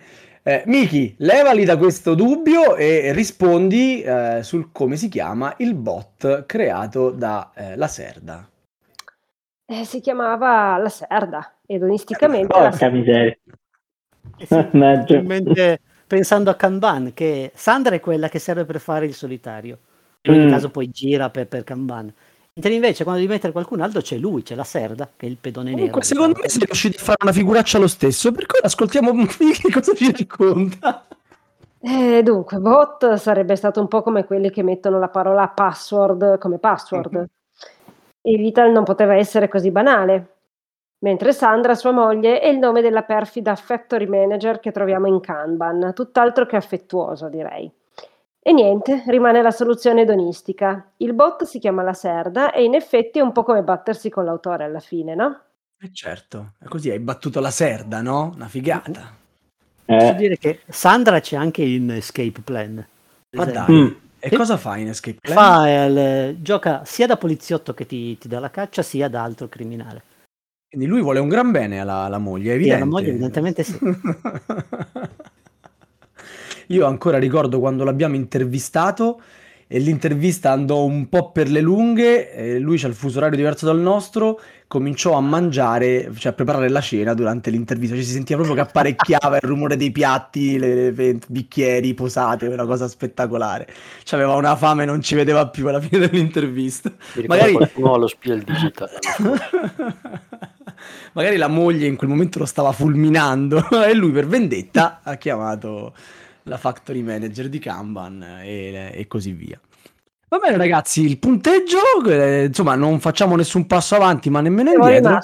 Miki, levali da questo dubbio e rispondi sul come si chiama il bot creato da Lacerda. Si chiamava Lacerda, edonisticamente. Porca miseria. Pensando a Kanban, che Sandra è quella che serve per fare il solitario. In ogni caso poi gira per Kanban. Mentre invece quando devi mettere qualcun altro c'è Lacerda che è il pedone nero. Comunque, secondo me sei riuscito a fare una figuraccia lo stesso, per cui ascoltiamo che cosa ci racconta. Dunque, bot sarebbe stato un po' come quelli che mettono la parola password come password. E Vital non poteva essere così banale, mentre Sandra, sua moglie, è il nome della perfida factory manager che troviamo in Kanban, tutt'altro che affettuoso, direi. E niente, rimane la soluzione edonistica. Il bot si chiama Lacerda e in effetti è un po' come battersi con l'autore alla fine, no? Certo, così hai battuto Lacerda, no? Una figata. Posso dire che Sandra c'è anche in Escape Plan. Ma dai, e cosa fa in Escape Plan? Gioca sia da poliziotto che ti dà la caccia, sia da altro criminale. Quindi lui vuole un gran bene alla moglie, è evidente. Sì, alla moglie evidentemente sì. Io ancora ricordo quando l'abbiamo intervistato e l'intervista andò un po' per le lunghe, lui c'ha il fuso orario diverso dal nostro, cominciò a mangiare, cioè a preparare la cena durante l'intervista, si sentiva proprio che apparecchiava il rumore dei piatti, le bicchieri, posate, una cosa spettacolare. C'aveva una fame, non ci vedeva più alla fine dell'intervista. Magari qualcuno allo Spiel Digitale. Magari la moglie in quel momento lo stava fulminando e lui per vendetta ha chiamato la factory manager di Kanban e così via. Va bene ragazzi, il punteggio, insomma non facciamo nessun passo avanti ma nemmeno indietro.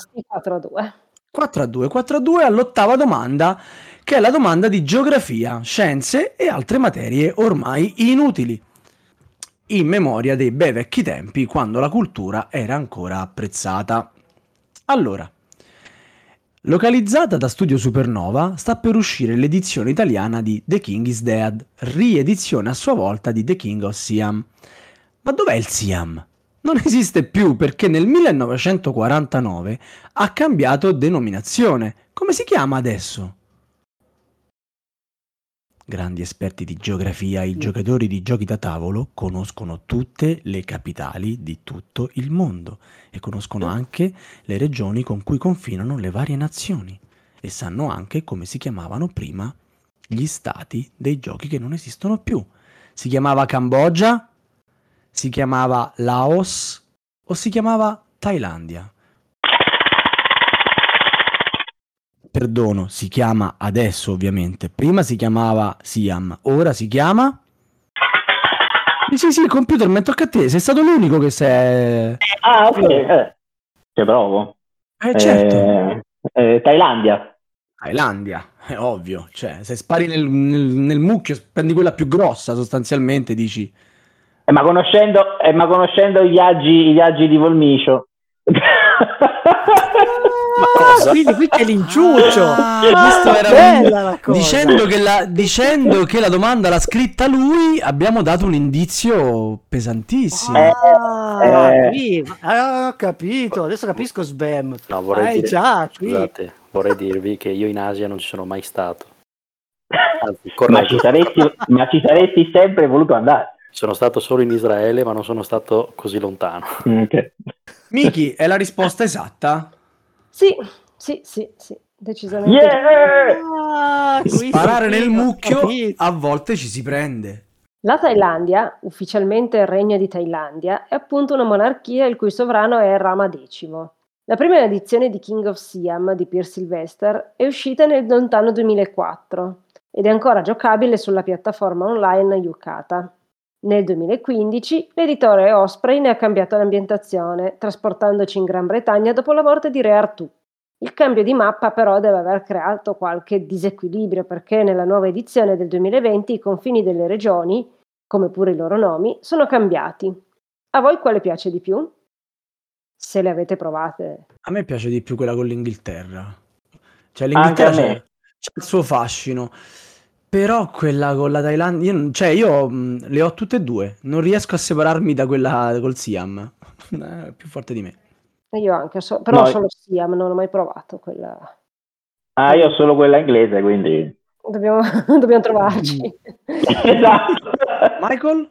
4-2 all'ottava domanda, che è la domanda di geografia, scienze e altre materie ormai inutili, in memoria dei bei vecchi tempi quando la cultura era ancora apprezzata. Allora, localizzata da Studio Supernova, sta per uscire l'edizione italiana di The King is Dead, riedizione a sua volta di The King of Siam. Ma dov'è il Siam? Non esiste più perché nel 1949 ha cambiato denominazione. Come si chiama adesso? Grandi esperti di geografia, i giocatori di giochi da tavolo conoscono tutte le capitali di tutto il mondo e conoscono anche le regioni con cui confinano le varie nazioni e sanno anche come si chiamavano prima gli stati dei giochi che non esistono più. Si chiamava Cambogia, si chiamava Laos o si chiamava Thailandia? Perdono, si chiama adesso ovviamente, prima si chiamava Siam, ora si chiama? Sì, il computer mi tocca a te, sei stato l'unico che sei... Ah, ok, che bravo. Certo. Thailandia, è ovvio, cioè se spari nel mucchio, prendi quella più grossa sostanzialmente, dici... Ma conoscendo i viaggi di Volmicio... Quindi qui c'è l'inciuccio. Dicendo che la domanda l'ha scritta lui, abbiamo dato un indizio pesantissimo. Ho capito, adesso capisco Sbam. No, vorrei dirvi che io in Asia non ci sono mai stato. Anzi, ma ci saresti sempre voluto andare. Sono stato solo in Israele, ma non sono stato così lontano. Okay. Miki, è la risposta esatta? Sì, decisamente. Yeah! Sparare nel mucchio a volte ci si prende. La Thailandia, ufficialmente il Regno di Thailandia, è appunto una monarchia il cui sovrano è Rama X. La prima edizione di King of Siam di Peer Sylvester è uscita nel lontano 2004 ed è ancora giocabile sulla piattaforma online Yukata. Nel 2015 l'editore Osprey ne ha cambiato l'ambientazione, trasportandoci in Gran Bretagna dopo la morte di Re Artù. Il cambio di mappa però deve aver creato qualche disequilibrio perché nella nuova edizione del 2020 i confini delle regioni, come pure i loro nomi, sono cambiati. A voi quale piace di più? Se le avete provate. A me piace di più quella con l'Inghilterra. Cioè l'Inghilterra c'è il suo fascino. Però quella con la Thailandia, io le ho tutte e due, non riesco a separarmi da quella col Siam, è più forte di me. Io anche, però solo Siam, non ho mai provato quella. Ah, io ho solo quella inglese, quindi. Dobbiamo trovarci. Esatto. Michael?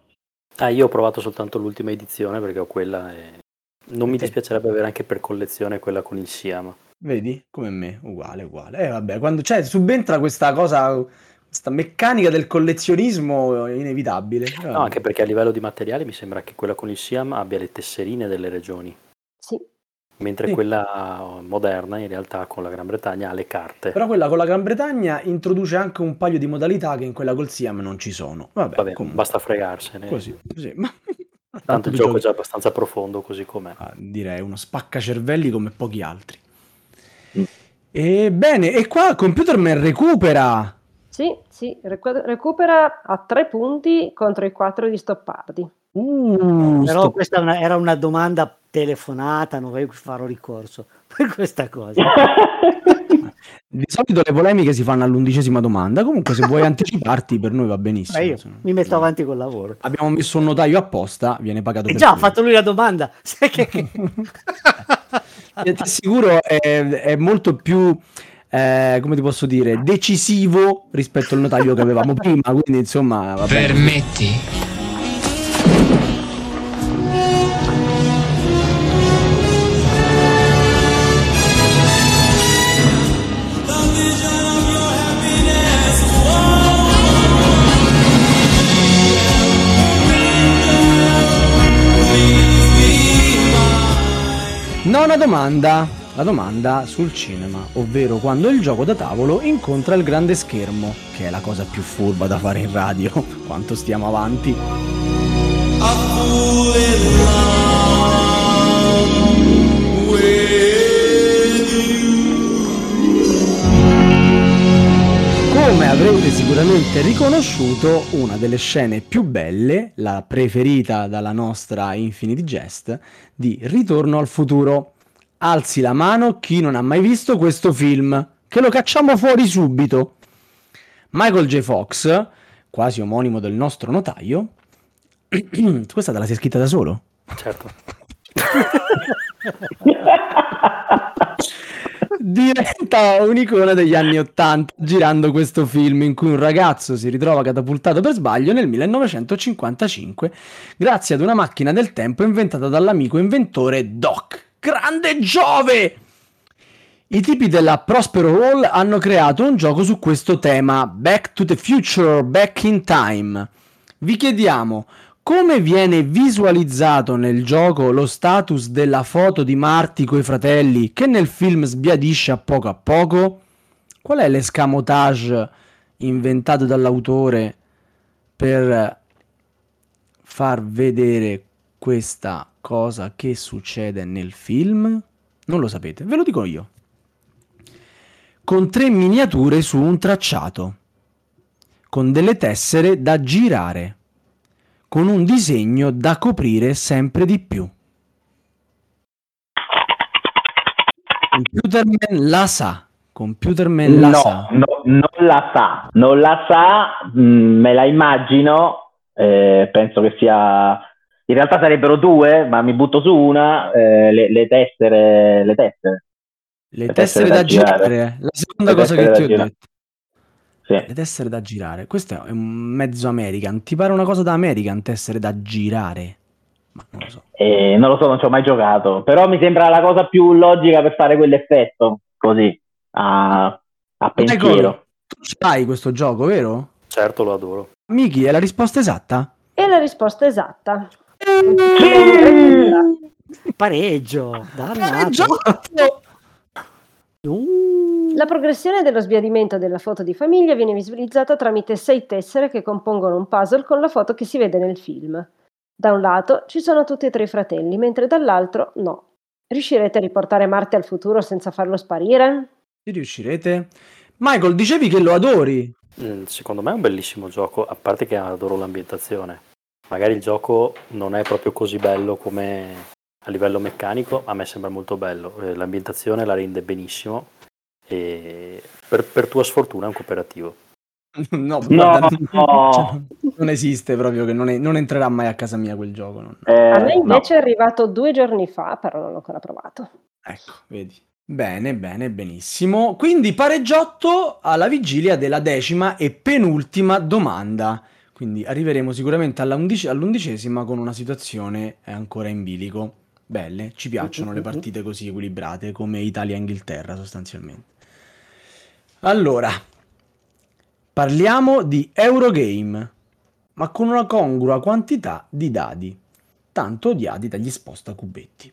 Io ho provato soltanto l'ultima edizione perché ho quella e non mi dispiacerebbe avere anche per collezione quella con il Siam. Vedi? Come me, uguale. Vabbè, quando subentra questa cosa... Questa meccanica del collezionismo è inevitabile. No, anche perché a livello di materiale mi sembra che quella con il Siam abbia le tesserine delle regioni. Sì. Mentre quella moderna in realtà con la Gran Bretagna ha le carte. Però quella con la Gran Bretagna introduce anche un paio di modalità che in quella col Siam non ci sono. Vabbè, basta fregarsene. Così. Ma... Tanto il gioco è già abbastanza profondo così com'è. Ah, direi uno spaccacervelli come pochi altri. Ebbene, e qua Computerman recupera. Sì, recupera a 3 punti contro i 4 di Stoppardi. Però questa era una domanda telefonata, non farò ricorso per questa cosa. Di solito le polemiche si fanno all'11ª domanda, comunque se vuoi anticiparti per noi va benissimo. Io mi metto avanti col lavoro. Abbiamo messo un notaio apposta, viene pagato. E già ha fatto lui la domanda. Sai che... Ti assicuro è molto più... come ti posso dire, decisivo rispetto al notaio che avevamo prima, quindi insomma vabbè. Permetti, nona domanda. La domanda sul cinema, ovvero quando il gioco da tavolo incontra il grande schermo, che è la cosa più furba da fare in radio, quanto stiamo avanti. Come avrete sicuramente riconosciuto, una delle scene più belle, la preferita dalla nostra Infinity Jest, di Ritorno al futuro. Alzi la mano chi non ha mai visto questo film, che lo cacciamo fuori subito. Michael J. Fox, quasi omonimo del nostro notaio. Questa te la sei scritta da solo? Certo. Diventa un'icona degli anni '80 girando questo film in cui un ragazzo si ritrova catapultato per sbaglio nel 1955 grazie ad una macchina del tempo inventata dall'amico inventore Doc. Grande Giove! I tipi della Prospero Hall hanno creato un gioco su questo tema, Back to the Future, Back in Time. Vi chiediamo, come viene visualizzato nel gioco lo status della foto di Marty coi fratelli, che nel film sbiadisce a poco? Qual è l'escamotage inventato dall'autore per far vedere questa cosa che succede nel film? Non lo sapete, ve lo dico io. Con 3 miniature su un tracciato, con delle tessere da girare, con un disegno da coprire sempre di più. Computerman la sa. Computerman la sa. No, non la sa, me la immagino, penso che sia... In realtà sarebbero 2, ma mi butto su una, le tessere. Le tessere da girare. La seconda cosa che ti ho detto. Sì. Le tessere da girare. Questo è un mezzo American. Ti pare una cosa da American, tessere da girare? Ma non lo so. Non ci ho mai giocato. Però mi sembra la cosa più logica per fare quell'effetto, così, a pensiero. Ecco, tu sai questo gioco, vero? Certo, lo adoro. Miki, è la risposta esatta? È la risposta esatta. Sì! Pareggio, dannato. La progressione dello sbiadimento della foto di famiglia viene visualizzata tramite 6 tessere che compongono un puzzle con la foto che si vede nel film. Da un lato ci sono tutti e 3 i fratelli, mentre dall'altro no. Riuscirete a riportare Marte al futuro senza farlo sparire? Ci riuscirete? Michael, dicevi che lo adori. Secondo me è un bellissimo gioco, a parte che adoro l'ambientazione. Magari il gioco non è proprio così bello come a livello meccanico, a me sembra molto bello, l'ambientazione la rende benissimo e per tua sfortuna è un cooperativo. No. Non esiste proprio, che non entrerà mai a casa mia quel gioco. A me invece no. È arrivato 2 giorni fa, però non l'ho ancora provato. Ecco, vedi. Bene, benissimo. Quindi pareggiotto alla vigilia della 10ª e penultima domanda. Quindi arriveremo sicuramente all'11ª con una situazione ancora in bilico. Belle, ci piacciono le partite così equilibrate come Italia-Inghilterra sostanzialmente. Allora, parliamo di Eurogame, ma con una congrua quantità di dadi, tanto odiati dagli sposta cubetti.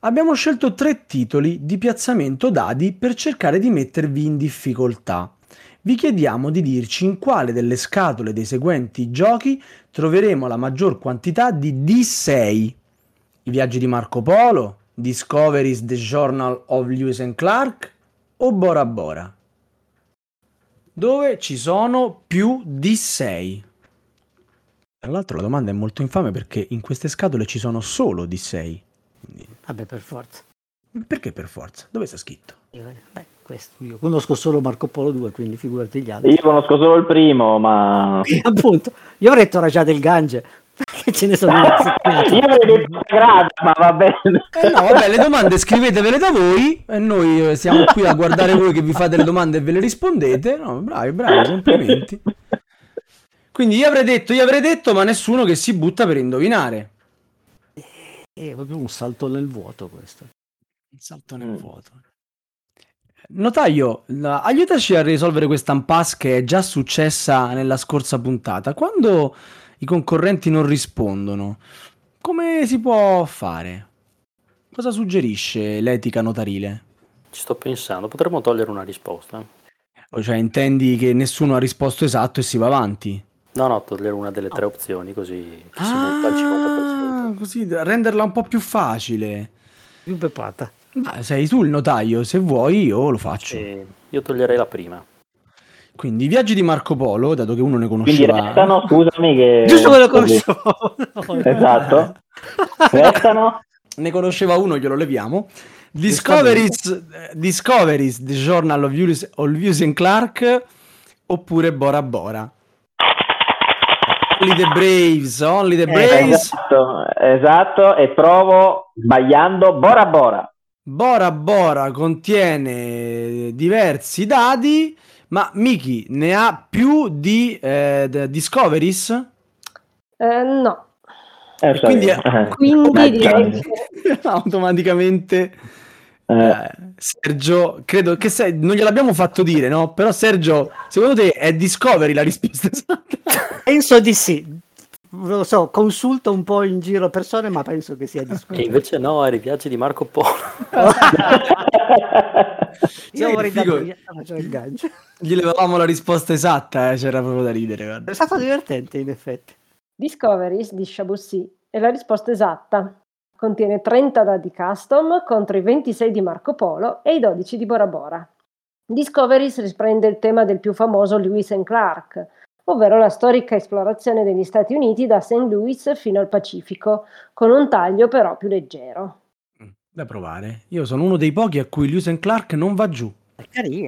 Abbiamo scelto 3 titoli di piazzamento dadi per cercare di mettervi in difficoltà. vi chiediamo di dirci in quale delle scatole dei seguenti giochi troveremo la maggior quantità di D6. I viaggi di Marco Polo, Discoveries The Journal of Lewis and Clark o Bora Bora, dove ci sono più D6. Tra l'altro la domanda è molto infame perché in queste scatole ci sono solo D6. Quindi... Vabbè, per forza. Perché per forza? Dove sta scritto? Beh, questo io conosco solo Marco Polo 2, quindi figurati gli altri. Io conosco solo il primo, ma... Appunto, io avrei torragiato il Gange. Perché ce ne sono io avrei detto Grada, ma va bene. No, vabbè, le domande scrivetevele da voi e noi siamo qui a guardare voi che vi fate le domande e ve le rispondete. No, bravi, bravi, complimenti. Quindi io avrei detto, ma nessuno che si butta per indovinare. È proprio un salto nel vuoto questo. Un salto nel vuoto. Notaio, aiutaci a risolvere questa impasse che è già successa nella scorsa puntata. Quando i concorrenti non rispondono, come si può fare? Cosa suggerisce l'etica notarile? Ci sto pensando, potremmo togliere una risposta. O cioè, intendi che nessuno ha risposto esatto e si va avanti? No, togliere una delle tre opzioni così che si monta al 50%. Così, renderla un po' più facile. Più pepata. Ah, sei tu il notaio, se vuoi io lo faccio. Io toglierei la prima. Quindi i viaggi di Marco Polo, dato che uno ne conosceva... Quindi restano, scusami che... Giusto che lo conoscevo! No. Esatto. Restano. Ne conosceva uno, glielo leviamo. Discoveries, The Journal of Lewis and Clark, oppure Bora Bora. Only the Braves. Esatto, e provo sbagliando Bora Bora. Bora Bora contiene diversi dadi, ma Miki ne ha più di Discoveries? No. Quindi direi automaticamente Sergio, credo che non gliel'abbiamo fatto dire, no? Però Sergio, secondo te è Discovery la risposta esatta? Penso di sì. Non lo so, consulto un po' in giro persone, ma penso che sia Discovery. E invece no, era i viaggi di Marco Polo. Io vorrei dare il gancio. Gli levavamo la risposta esatta, c'era proprio da ridere, guarda. È stato divertente in effetti. Discoveries di Chabossy è la risposta esatta. Contiene 30 dadi custom contro i 26 di Marco Polo e i 12 di Bora Bora. Discoveries riprende il tema del più famoso Lewis and Clark, ovvero la storica esplorazione degli Stati Uniti da St. Louis fino al Pacifico, con un taglio però più leggero. Da provare. Io sono uno dei pochi a cui Lewis and Clark non va giù.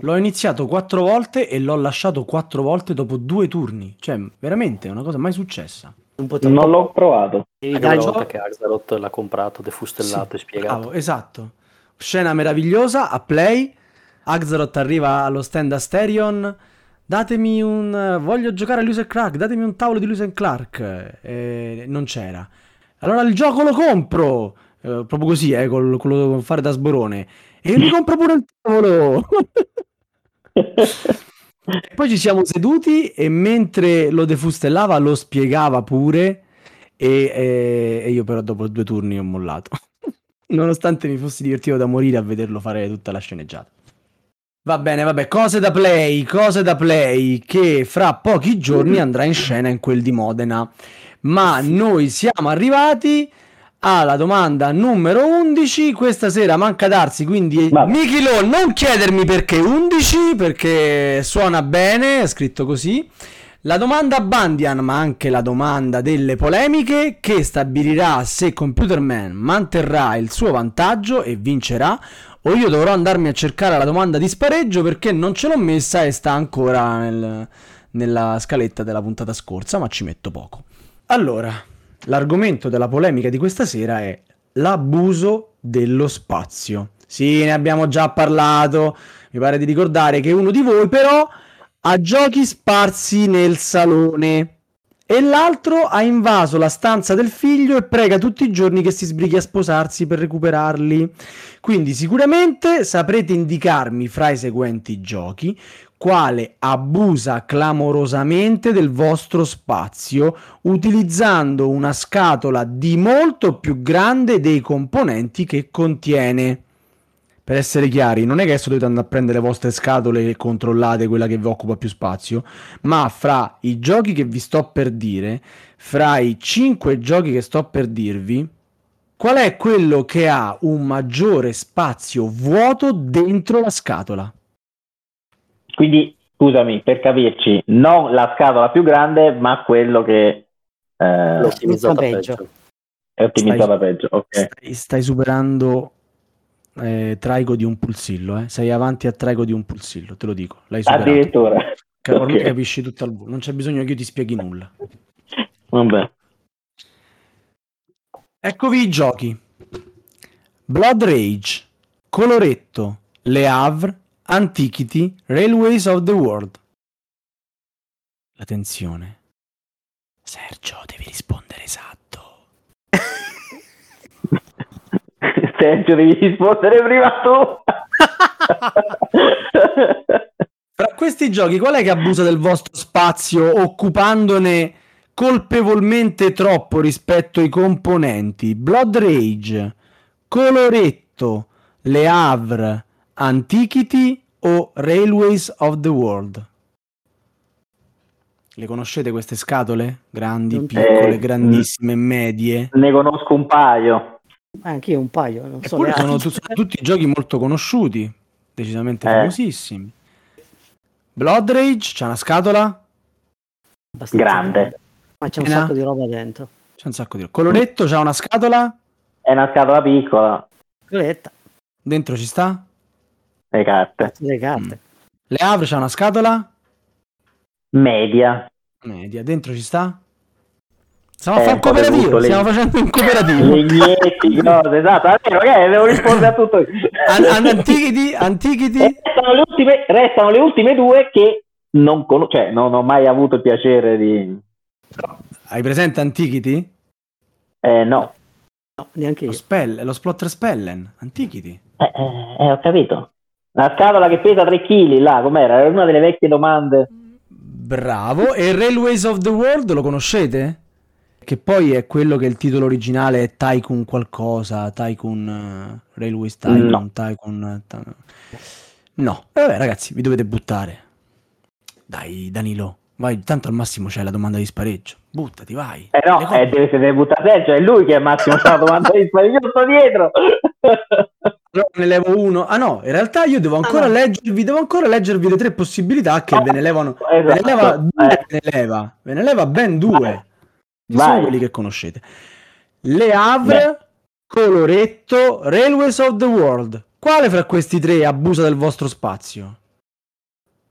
L'ho iniziato 4 volte e l'ho lasciato 4 volte dopo 2 turni. Cioè, veramente è una cosa mai successa. Non l'ho provato. E la volta che Axelot l'ha comprato, defustellato, sì, e spiegato. Bravo, esatto. Scena meravigliosa a Play. Axelot arriva allo stand Asterion. Datemi un... voglio giocare a Lewis and Clark. Datemi un tavolo di Lewis and Clark. Non c'era. Allora il gioco lo compro. Proprio così, con fare da sborone. E mi compro pure il tavolo. Poi ci siamo seduti e mentre lo defustellava lo spiegava pure e io però dopo 2 turni ho mollato, nonostante mi fossi divertito da morire a vederlo fare tutta la sceneggiata. Va bene, vabbè, cose da play che fra pochi giorni andrà in scena in quel di Modena, ma noi siamo arrivati alla domanda numero 11, questa sera manca Darsi, quindi Michilo, non chiedermi perché 11, perché suona bene, è scritto così. La domanda Bandian, ma anche la domanda delle polemiche, che stabilirà se Computerman manterrà il suo vantaggio e vincerà, o io dovrò andarmi a cercare la domanda di spareggio perché non ce l'ho messa e sta ancora nella scaletta della puntata scorsa, ma ci metto poco. Allora... l'argomento della polemica di questa sera è l'abuso dello spazio. Sì, ne abbiamo già parlato, mi pare di ricordare che uno di voi però ha giochi sparsi nel salone e l'altro ha invaso la stanza del figlio e prega tutti i giorni che si sbrighi a sposarsi per recuperarli. Quindi sicuramente saprete indicarmi fra i seguenti giochi quale abusa clamorosamente del vostro spazio utilizzando una scatola di molto più grande dei componenti che contiene. per essere chiari, non è che adesso dovete andare a prendere le vostre scatole e controllate quella che vi occupa più spazio, ma fra i giochi che vi sto per dire, fra i 5 giochi che sto per dirvi, qual è quello che ha un maggiore spazio vuoto dentro la scatola? Quindi, scusami, per capirci, non la scatola più grande, ma quello che è ottimizzata peggio. È ottimizzata peggio, ok. Stai superando Traigo di un pulsillo, eh? Sei avanti a Traigo di un pulsillo, te lo dico. L'hai superato. Addirittura. Ormai okay. Capisci tutto al volo, non c'è bisogno che io ti spieghi nulla. Vabbè. Eccovi i giochi: Blood Rage, Coloretto, Le Havre, Antiquity, Railways of the World. La tensione. Sergio, devi rispondere esatto. Sergio, devi rispondere prima tu. Fra questi giochi, qual è che abusa del vostro spazio occupandone colpevolmente troppo rispetto ai componenti? Blood Rage, Coloretto, Le Havre, Antiquity o Railways of the World? Le conoscete queste scatole? Grandi, piccole, grandissime, medie? Ne conosco un paio. Anch'io un paio. Non so, sono tutti giochi molto conosciuti, decisamente famosissimi. Blood Rage, c'è una scatola? Grande. Ma c'è un sacco di roba dentro. C'è un sacco di roba. Coloretto, c'è una scatola? È una scatola piccola. Coloretta. Dentro ci sta? Le carte. Le carte. Le Havre c'è una scatola? Media. Media. Dentro ci sta? Stiamo a fare un cooperativo. Stiamo facendo un cooperativo. Legnetti, cose, esatto. Allora, devo rispondere a tutto. Antiquity. Restano le ultime due che non conosco. Cioè, non ho mai avuto il piacere di... Hai presente Antiquity? No. No, neanche io. Lo Splotter Spellen. Antiquity. Ho capito. La scatola che pesa 3 kg, là, com'era? Era una delle vecchie domande. Bravo. E Railways of the World lo conoscete? Che poi è quello che il titolo originale è Tycoon qualcosa, Tycoon Railways Tycoon, no. Tycoon... No. Vabbè, ragazzi, vi dovete buttare. Dai, Danilo, vai, tanto al massimo c'è la domanda di spareggio. Buttati, vai. No, se deve buttare, cioè è lui che al massimo c'è la domanda di spareggio, io sto dietro. Allora ne levo uno. Ah no, in realtà io devo ancora leggervi le 3 possibilità che ve ne levano. Esatto. Ve ne leva ben 2. Sono quelli che conoscete. Le Havre, Coloretto, Railways of the World. Quale fra questi 3 abusa del vostro spazio?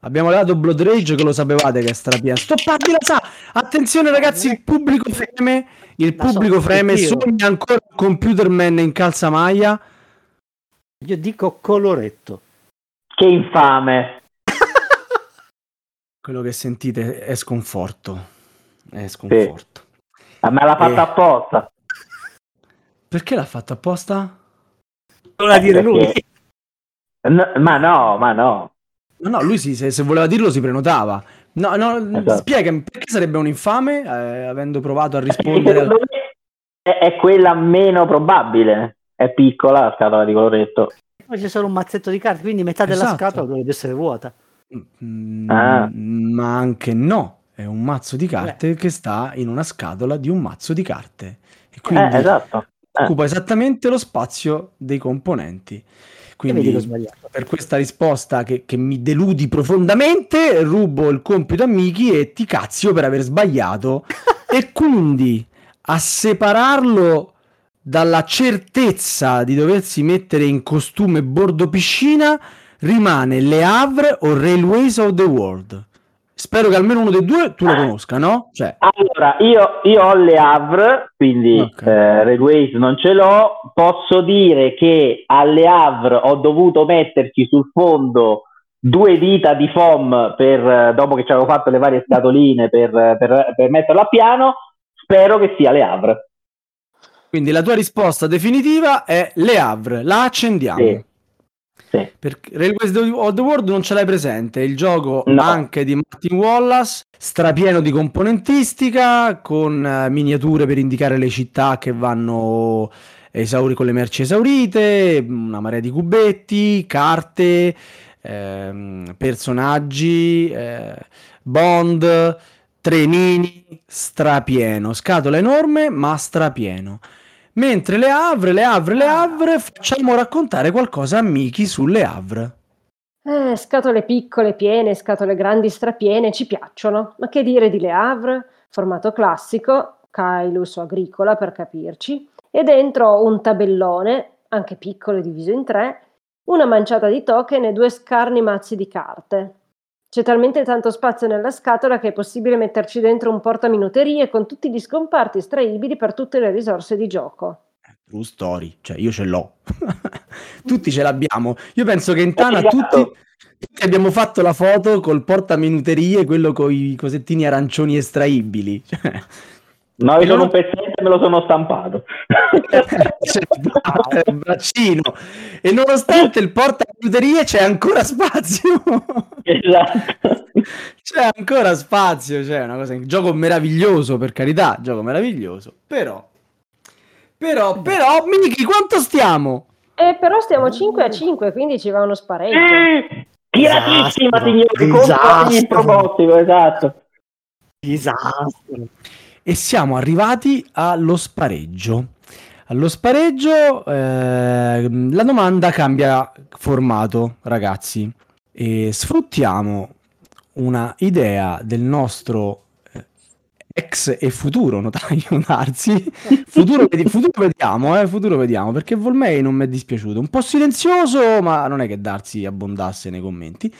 Abbiamo dato Blood Rage, che lo sapevate che è strapieno. Stoppardi la sa. Attenzione ragazzi, il pubblico freme sogna ancora Computerman in calzamaglia. Io dico Coloretto. Che infame. Quello che sentite è sconforto. È sconforto. Sì. Ma l'ha fatta apposta. Perché l'ha fatta apposta? Non la dire lui. No, ma no. No, lui sì, se voleva dirlo si prenotava. No, esatto. Spiega perché sarebbe un infame, avendo provato a rispondere. È quella meno probabile. È piccola la scatola di Coloretto. Ma c'è solo un mazzetto di carte, quindi metà della scatola dovrebbe essere vuota. Ma anche no, è un mazzo di carte che sta in una scatola di un mazzo di carte. E quindi occupa esattamente lo spazio dei componenti. Quindi per questa risposta che mi deludi profondamente, rubo il compito a Miki e ti cazzo per aver sbagliato. E quindi a separarlo dalla certezza di doversi mettere in costume bordo piscina rimane Le Havre o Railways of the World. Spero che almeno uno dei due tu lo conosca, no? Cioè... Allora, io ho Le Havre, quindi Railways non ce l'ho. Posso dire che a Le Havre ho dovuto metterci sul fondo 2 dita di foam per, dopo che ci avevo fatto le varie scatoline per metterla a piano. Spero che sia Le Havre. Quindi la tua risposta definitiva è Le Havre, la accendiamo. Sì. Sì. Perché Railways of the World non ce l'hai presente, il gioco anche di Martin Wallace, strapieno di componentistica, con miniature per indicare le città che vanno esauri con le merci esaurite, una marea di cubetti, carte, personaggi, bond, trenini, strapieno, scatola enorme ma strapieno. Mentre Le Havre, facciamo raccontare qualcosa a Miki sulle Havre. Scatole piccole, piene, scatole grandi, strapiene, ci piacciono. Ma che dire di Le Havre? Formato classico, Caylus o agricola per capirci, e dentro un tabellone, anche piccolo diviso in tre, una manciata di token e due scarni mazzi di carte. C'è talmente tanto spazio nella scatola che è possibile metterci dentro un portaminuterie con tutti gli scomparti estraibili per tutte le risorse di gioco. True story, cioè io ce l'ho. Tutti ce l'abbiamo. Io penso che in Tana tutti abbiamo fatto la foto col portaminuterie, quello con i cosettini arancioni estraibili. No, io sono un pezzente e me lo sono stampato. C'è il braccino. E nonostante il portaminuterie c'è ancora spazio. Esatto. C'è ancora spazio, cioè una cosa, gioco meraviglioso, per carità, gioco meraviglioso, però Miki, quanto stiamo? Però stiamo 5 a 5, quindi ci va uno spareggio. Tiratissima, signori, contro il proposito, esatto. Disastro. E siamo arrivati allo spareggio. Allo spareggio la domanda cambia formato, ragazzi. E sfruttiamo una idea del nostro ex e futuro notaio Darzi. Futuro vediamo, perché Volmai non mi è dispiaciuto. Un po' silenzioso, ma non è che Darzi abbondasse nei commenti.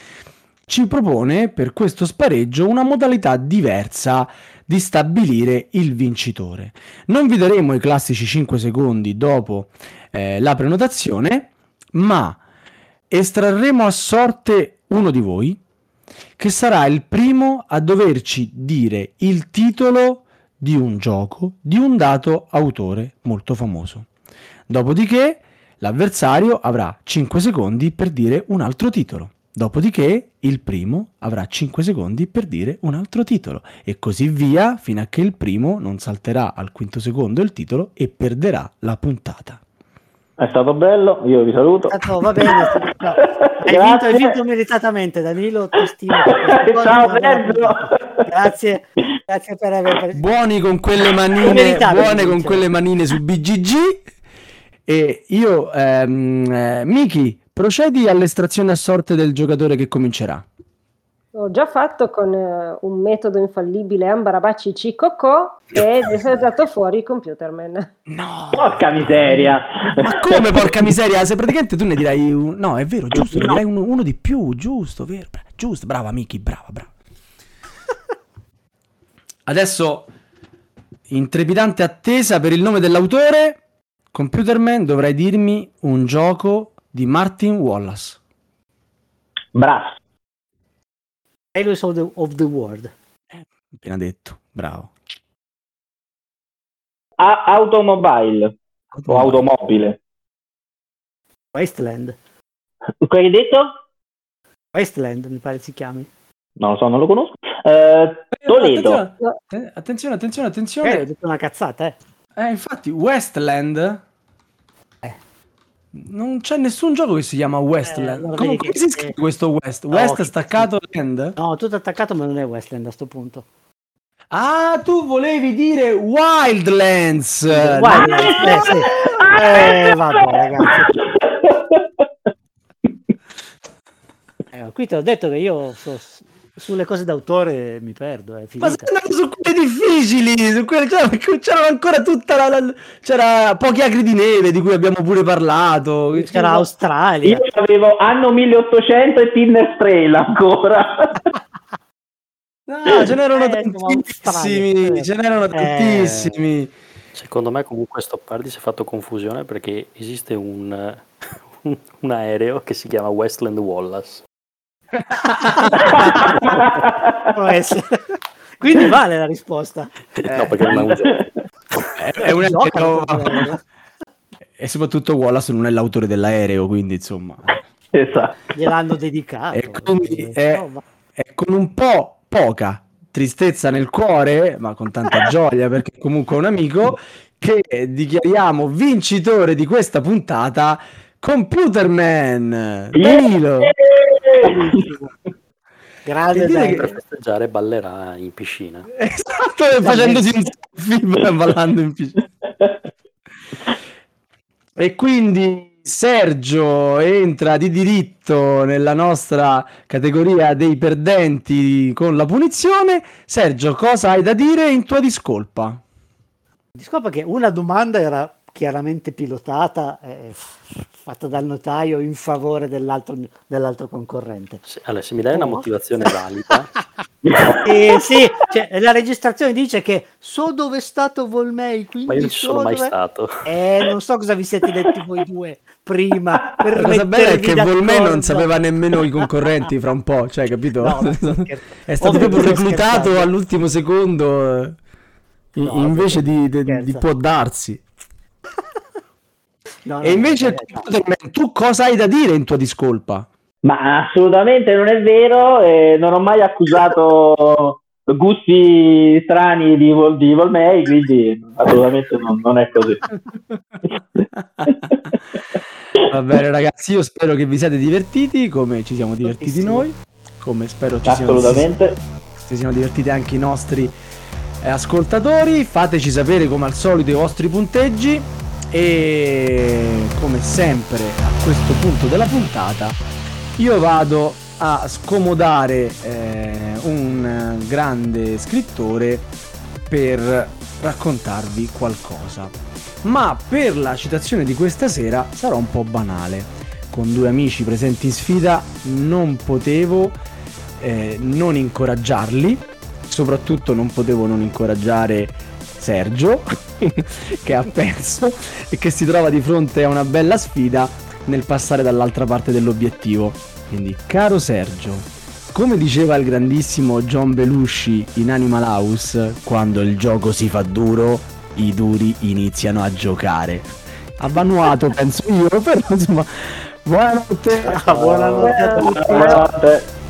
Ci propone per questo spareggio una modalità diversa di stabilire il vincitore. Non vi daremo i classici 5 secondi dopo la prenotazione, ma estrarremo a sorte uno di voi, che sarà il primo a doverci dire il titolo di un gioco di un dato autore molto famoso. Dopodiché l'avversario avrà 5 secondi per dire un altro titolo. Dopodiché il primo avrà 5 secondi per dire un altro titolo e così via fino a che il primo non salterà al quinto secondo il titolo e perderà la puntata. È stato bello, io vi saluto. Va bene, no. Hai vinto meritatamente, Danilo, ti stimo. Ciao, grazie per aver partecipato. Buoni con quelle manine, su BGG. E io Miki, procedi all'estrazione a sorte del giocatore che comincerà. L'ho già fatto con un metodo infallibile Ambarabacci Cicocò e è saltato fuori il Computerman. No! Porca miseria! Ma come porca miseria? Se praticamente tu ne dirai no, è vero, giusto, ne dirai uno di più, giusto, vero, giusto, brava Miki, brava. Adesso, in trepidante attesa per il nome dell'autore, Computerman, dovrai dirmi un gioco di Martin Wallace. Bravo. Caylus of the World. Appena detto, bravo. Automobile. Wasteland. Cosa hai detto? Wasteland, mi pare si chiami. Non lo so, non lo conosco. Toledo. Attenzione. Ho detto una cazzata, infatti, Wasteland... Non c'è nessun gioco che si chiama Westland. Come si scrive questo West? No, West staccato Land? No, tutto attaccato, ma non è Westland a sto punto. Ah, tu volevi dire Wildlands. Sì. Vabbè, ragazzi. Qui ti ho detto che io sulle cose d'autore mi perdo. Ma sei andato su quelle difficili, c'era ancora tutta c'era pochi acri di neve di cui abbiamo pure parlato, c'era Australia, io avevo anno 1800 e Tinner Trail ancora. No, ce n'erano tantissimi. Secondo me comunque Stoppardi si è fatto confusione perché esiste un aereo che si chiama Westland Wallace. Quindi vale la risposta, no, perché non è un gioco, e soprattutto Wallace non è l'autore dell'aereo, quindi insomma, esatto, gliel'hanno dedicato, e quindi è con un po' poca tristezza nel cuore ma con tanta gioia, perché comunque è un amico che dichiariamo vincitore di questa puntata Computerman. Danilo. Grande Dan, per festeggiare ballerà in piscina. Esatto, facendosi un selfie ballando in piscina. E quindi Sergio entra di diritto nella nostra categoria dei perdenti con la punizione. Sergio, cosa hai da dire in tua discolpa? Discolpa che una domanda era chiaramente pilotata, fatta dal notaio in favore dell'altro concorrente. Allora, se mi dai una motivazione valida. Sì, cioè, la registrazione dice che so dove è stato Volmai, quindi ma io non sono mai stato. Non so cosa vi siete detti voi due prima. La cosa bella è che Volmai non sapeva nemmeno i concorrenti fra un po', cioè, capito? No, è stato proprio reclutato all'ultimo secondo, no, invece di può darsi. No, e invece tu cosa hai da dire in tua discolpa? Ma assolutamente non è vero, non ho mai accusato gusti strani di Volmai, quindi assolutamente non è così. Va bene ragazzi, io spero che vi siate divertiti come ci siamo divertiti noi, come spero ci siano divertiti anche i nostri ascoltatori. Fateci sapere come al solito i vostri punteggi e come sempre a questo punto della puntata io vado a scomodare un grande scrittore per raccontarvi qualcosa, ma per la citazione di questa sera sarò un po' banale. Con due amici presenti in sfida non potevo non incoraggiarli, soprattutto non potevo non incoraggiare Sergio che ha perso e che si trova di fronte a una bella sfida nel passare dall'altra parte dell'obiettivo. Quindi, caro Sergio, come diceva il grandissimo John Belushi in Animal House, quando il gioco si fa duro, i duri iniziano a giocare. Abbannuato penso io, però insomma, buonanotte. Ciao. Buonanotte a tutti. Buonanotte.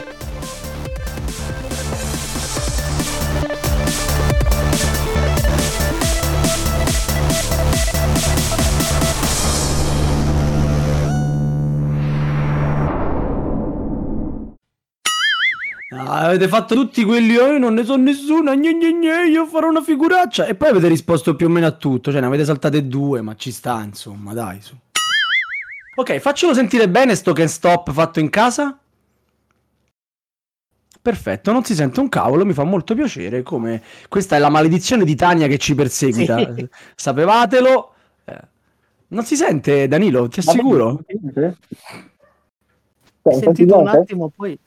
Avete fatto tutti quelli, non ne so nessuno, io farò una figuraccia. E poi avete risposto più o meno a tutto, cioè ne avete saltate due, ma ci sta, insomma, dai, su. Ok, faccelo sentire bene sto can stop fatto in casa. Perfetto, non si sente un cavolo, mi fa molto piacere, come questa è la maledizione di Tania che ci perseguita, sì. Sapevatelo. Non si sente Danilo, ti assicuro. Ho sentito un attimo, poi...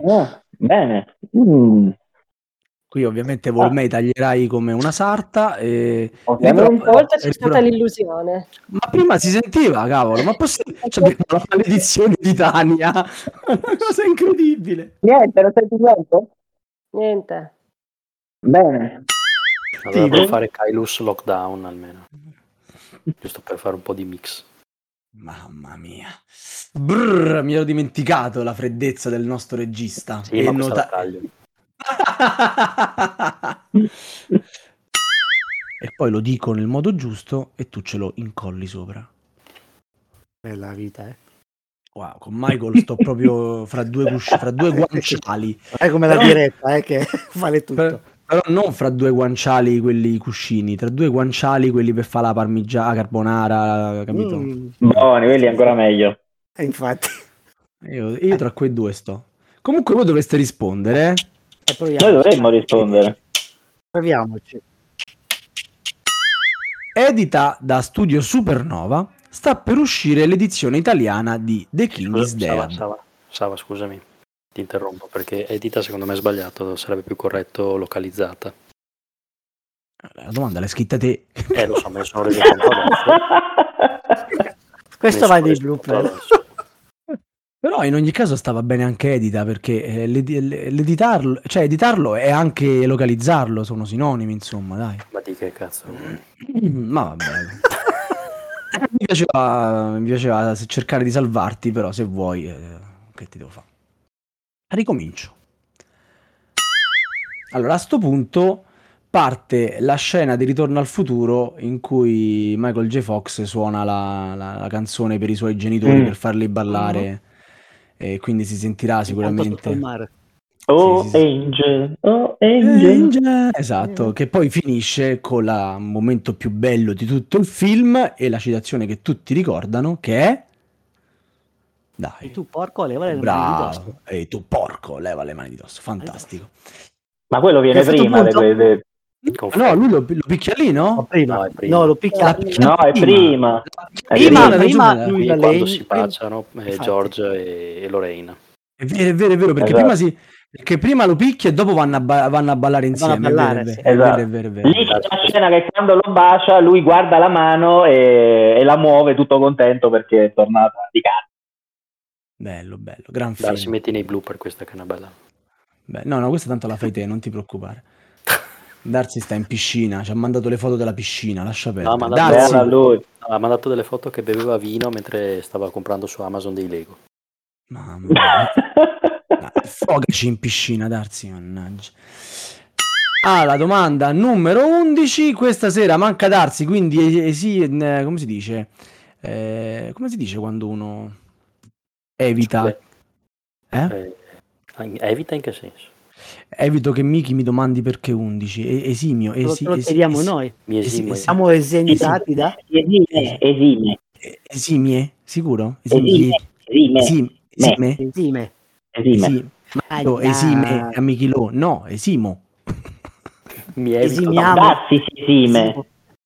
Oh, bene. Qui ovviamente Volmai taglierai come una sarta e... okay, però... una volta c'è stata l'illusione, ma prima si sentiva, cavolo, ma possibile, cioè, la maledizione di Tania, una cosa incredibile. Niente, non senti niente? Bene, allora devo fare Caylus Lockdown almeno, giusto per fare un po' di mix. Mamma mia, mi ero dimenticato la freddezza del nostro regista. Sì, e e poi lo dico nel modo giusto e tu ce lo incolli sopra. È la vita, eh. Wow, con Michael sto proprio fra due guanciali. È come la diretta, che vale tutto. Però non fra due guanciali quelli cuscini, tra due guanciali quelli per fare la parmigiana, carbonara, capito? Buoni, quelli ancora meglio. Infatti. Io tra quei due sto. Comunque voi dovreste rispondere, eh? Noi dovremmo rispondere. Proviamoci. Edita da Studio Supernova, sta per uscire l'edizione italiana di The King is Dead. Sava, scusami. Ti interrompo perché edita secondo me è sbagliato, sarebbe più corretto localizzata. La domanda l'hai scritta te. Lo so, me ne sono reso conto adesso. Questo va dei blooper. Però in ogni caso stava bene anche edita, perché l'editarlo, cioè editarlo e anche localizzarlo sono sinonimi, insomma, dai. Ma di che cazzo? Ma vabbè. mi piaceva cercare di salvarti, però se vuoi che ti devo fare? Ricomincio. Allora, a sto punto parte la scena di Ritorno al futuro in cui Michael J. Fox suona la canzone per i suoi genitori per farli ballare, e quindi si sentirà sicuramente Oh sì, sì, sì. Angel, oh Angel, esatto, che poi finisce con il momento più bello di tutto il film e la citazione che tutti ricordano, che è "Dai, e tu porco leva le mani di dosso". E tu porco leva le mani di dosso, fantastico. Ma quello viene prima No, lui lo picchia lì, no? No, lo picchia prima. Prima lui quando si baciano George e Lorraine. È vero, perché esatto. prima lo picchia e dopo vanno a ballare insieme. È vero. Lì c'è la scena che quando lo bacia lui guarda la mano e la muove tutto contento perché è tornata di casa. Bello, gran film. Si mette nei blu per questa che è una bella. No, questa tanto la fai te, non ti preoccupare. Darsi sta in piscina, ci ha mandato le foto della piscina, lascia perdere. Ha mandato delle foto che beveva vino mentre stava comprando su Amazon dei Lego. Mamma mia. Fogaci in piscina, Darsi, mannaggia. La domanda numero 11, questa sera manca Darsi, quindi come si dice? Come si dice quando uno evita? Evita in che senso? Evito che Miki mi domandi perché 11. Esimio. Lo chiediamo noi. Siamo esentati da? Esime. Esimie? Sicuro? Esime. Esime, amichilo. No, esimo. Mi esimiamo. Darsi si esime.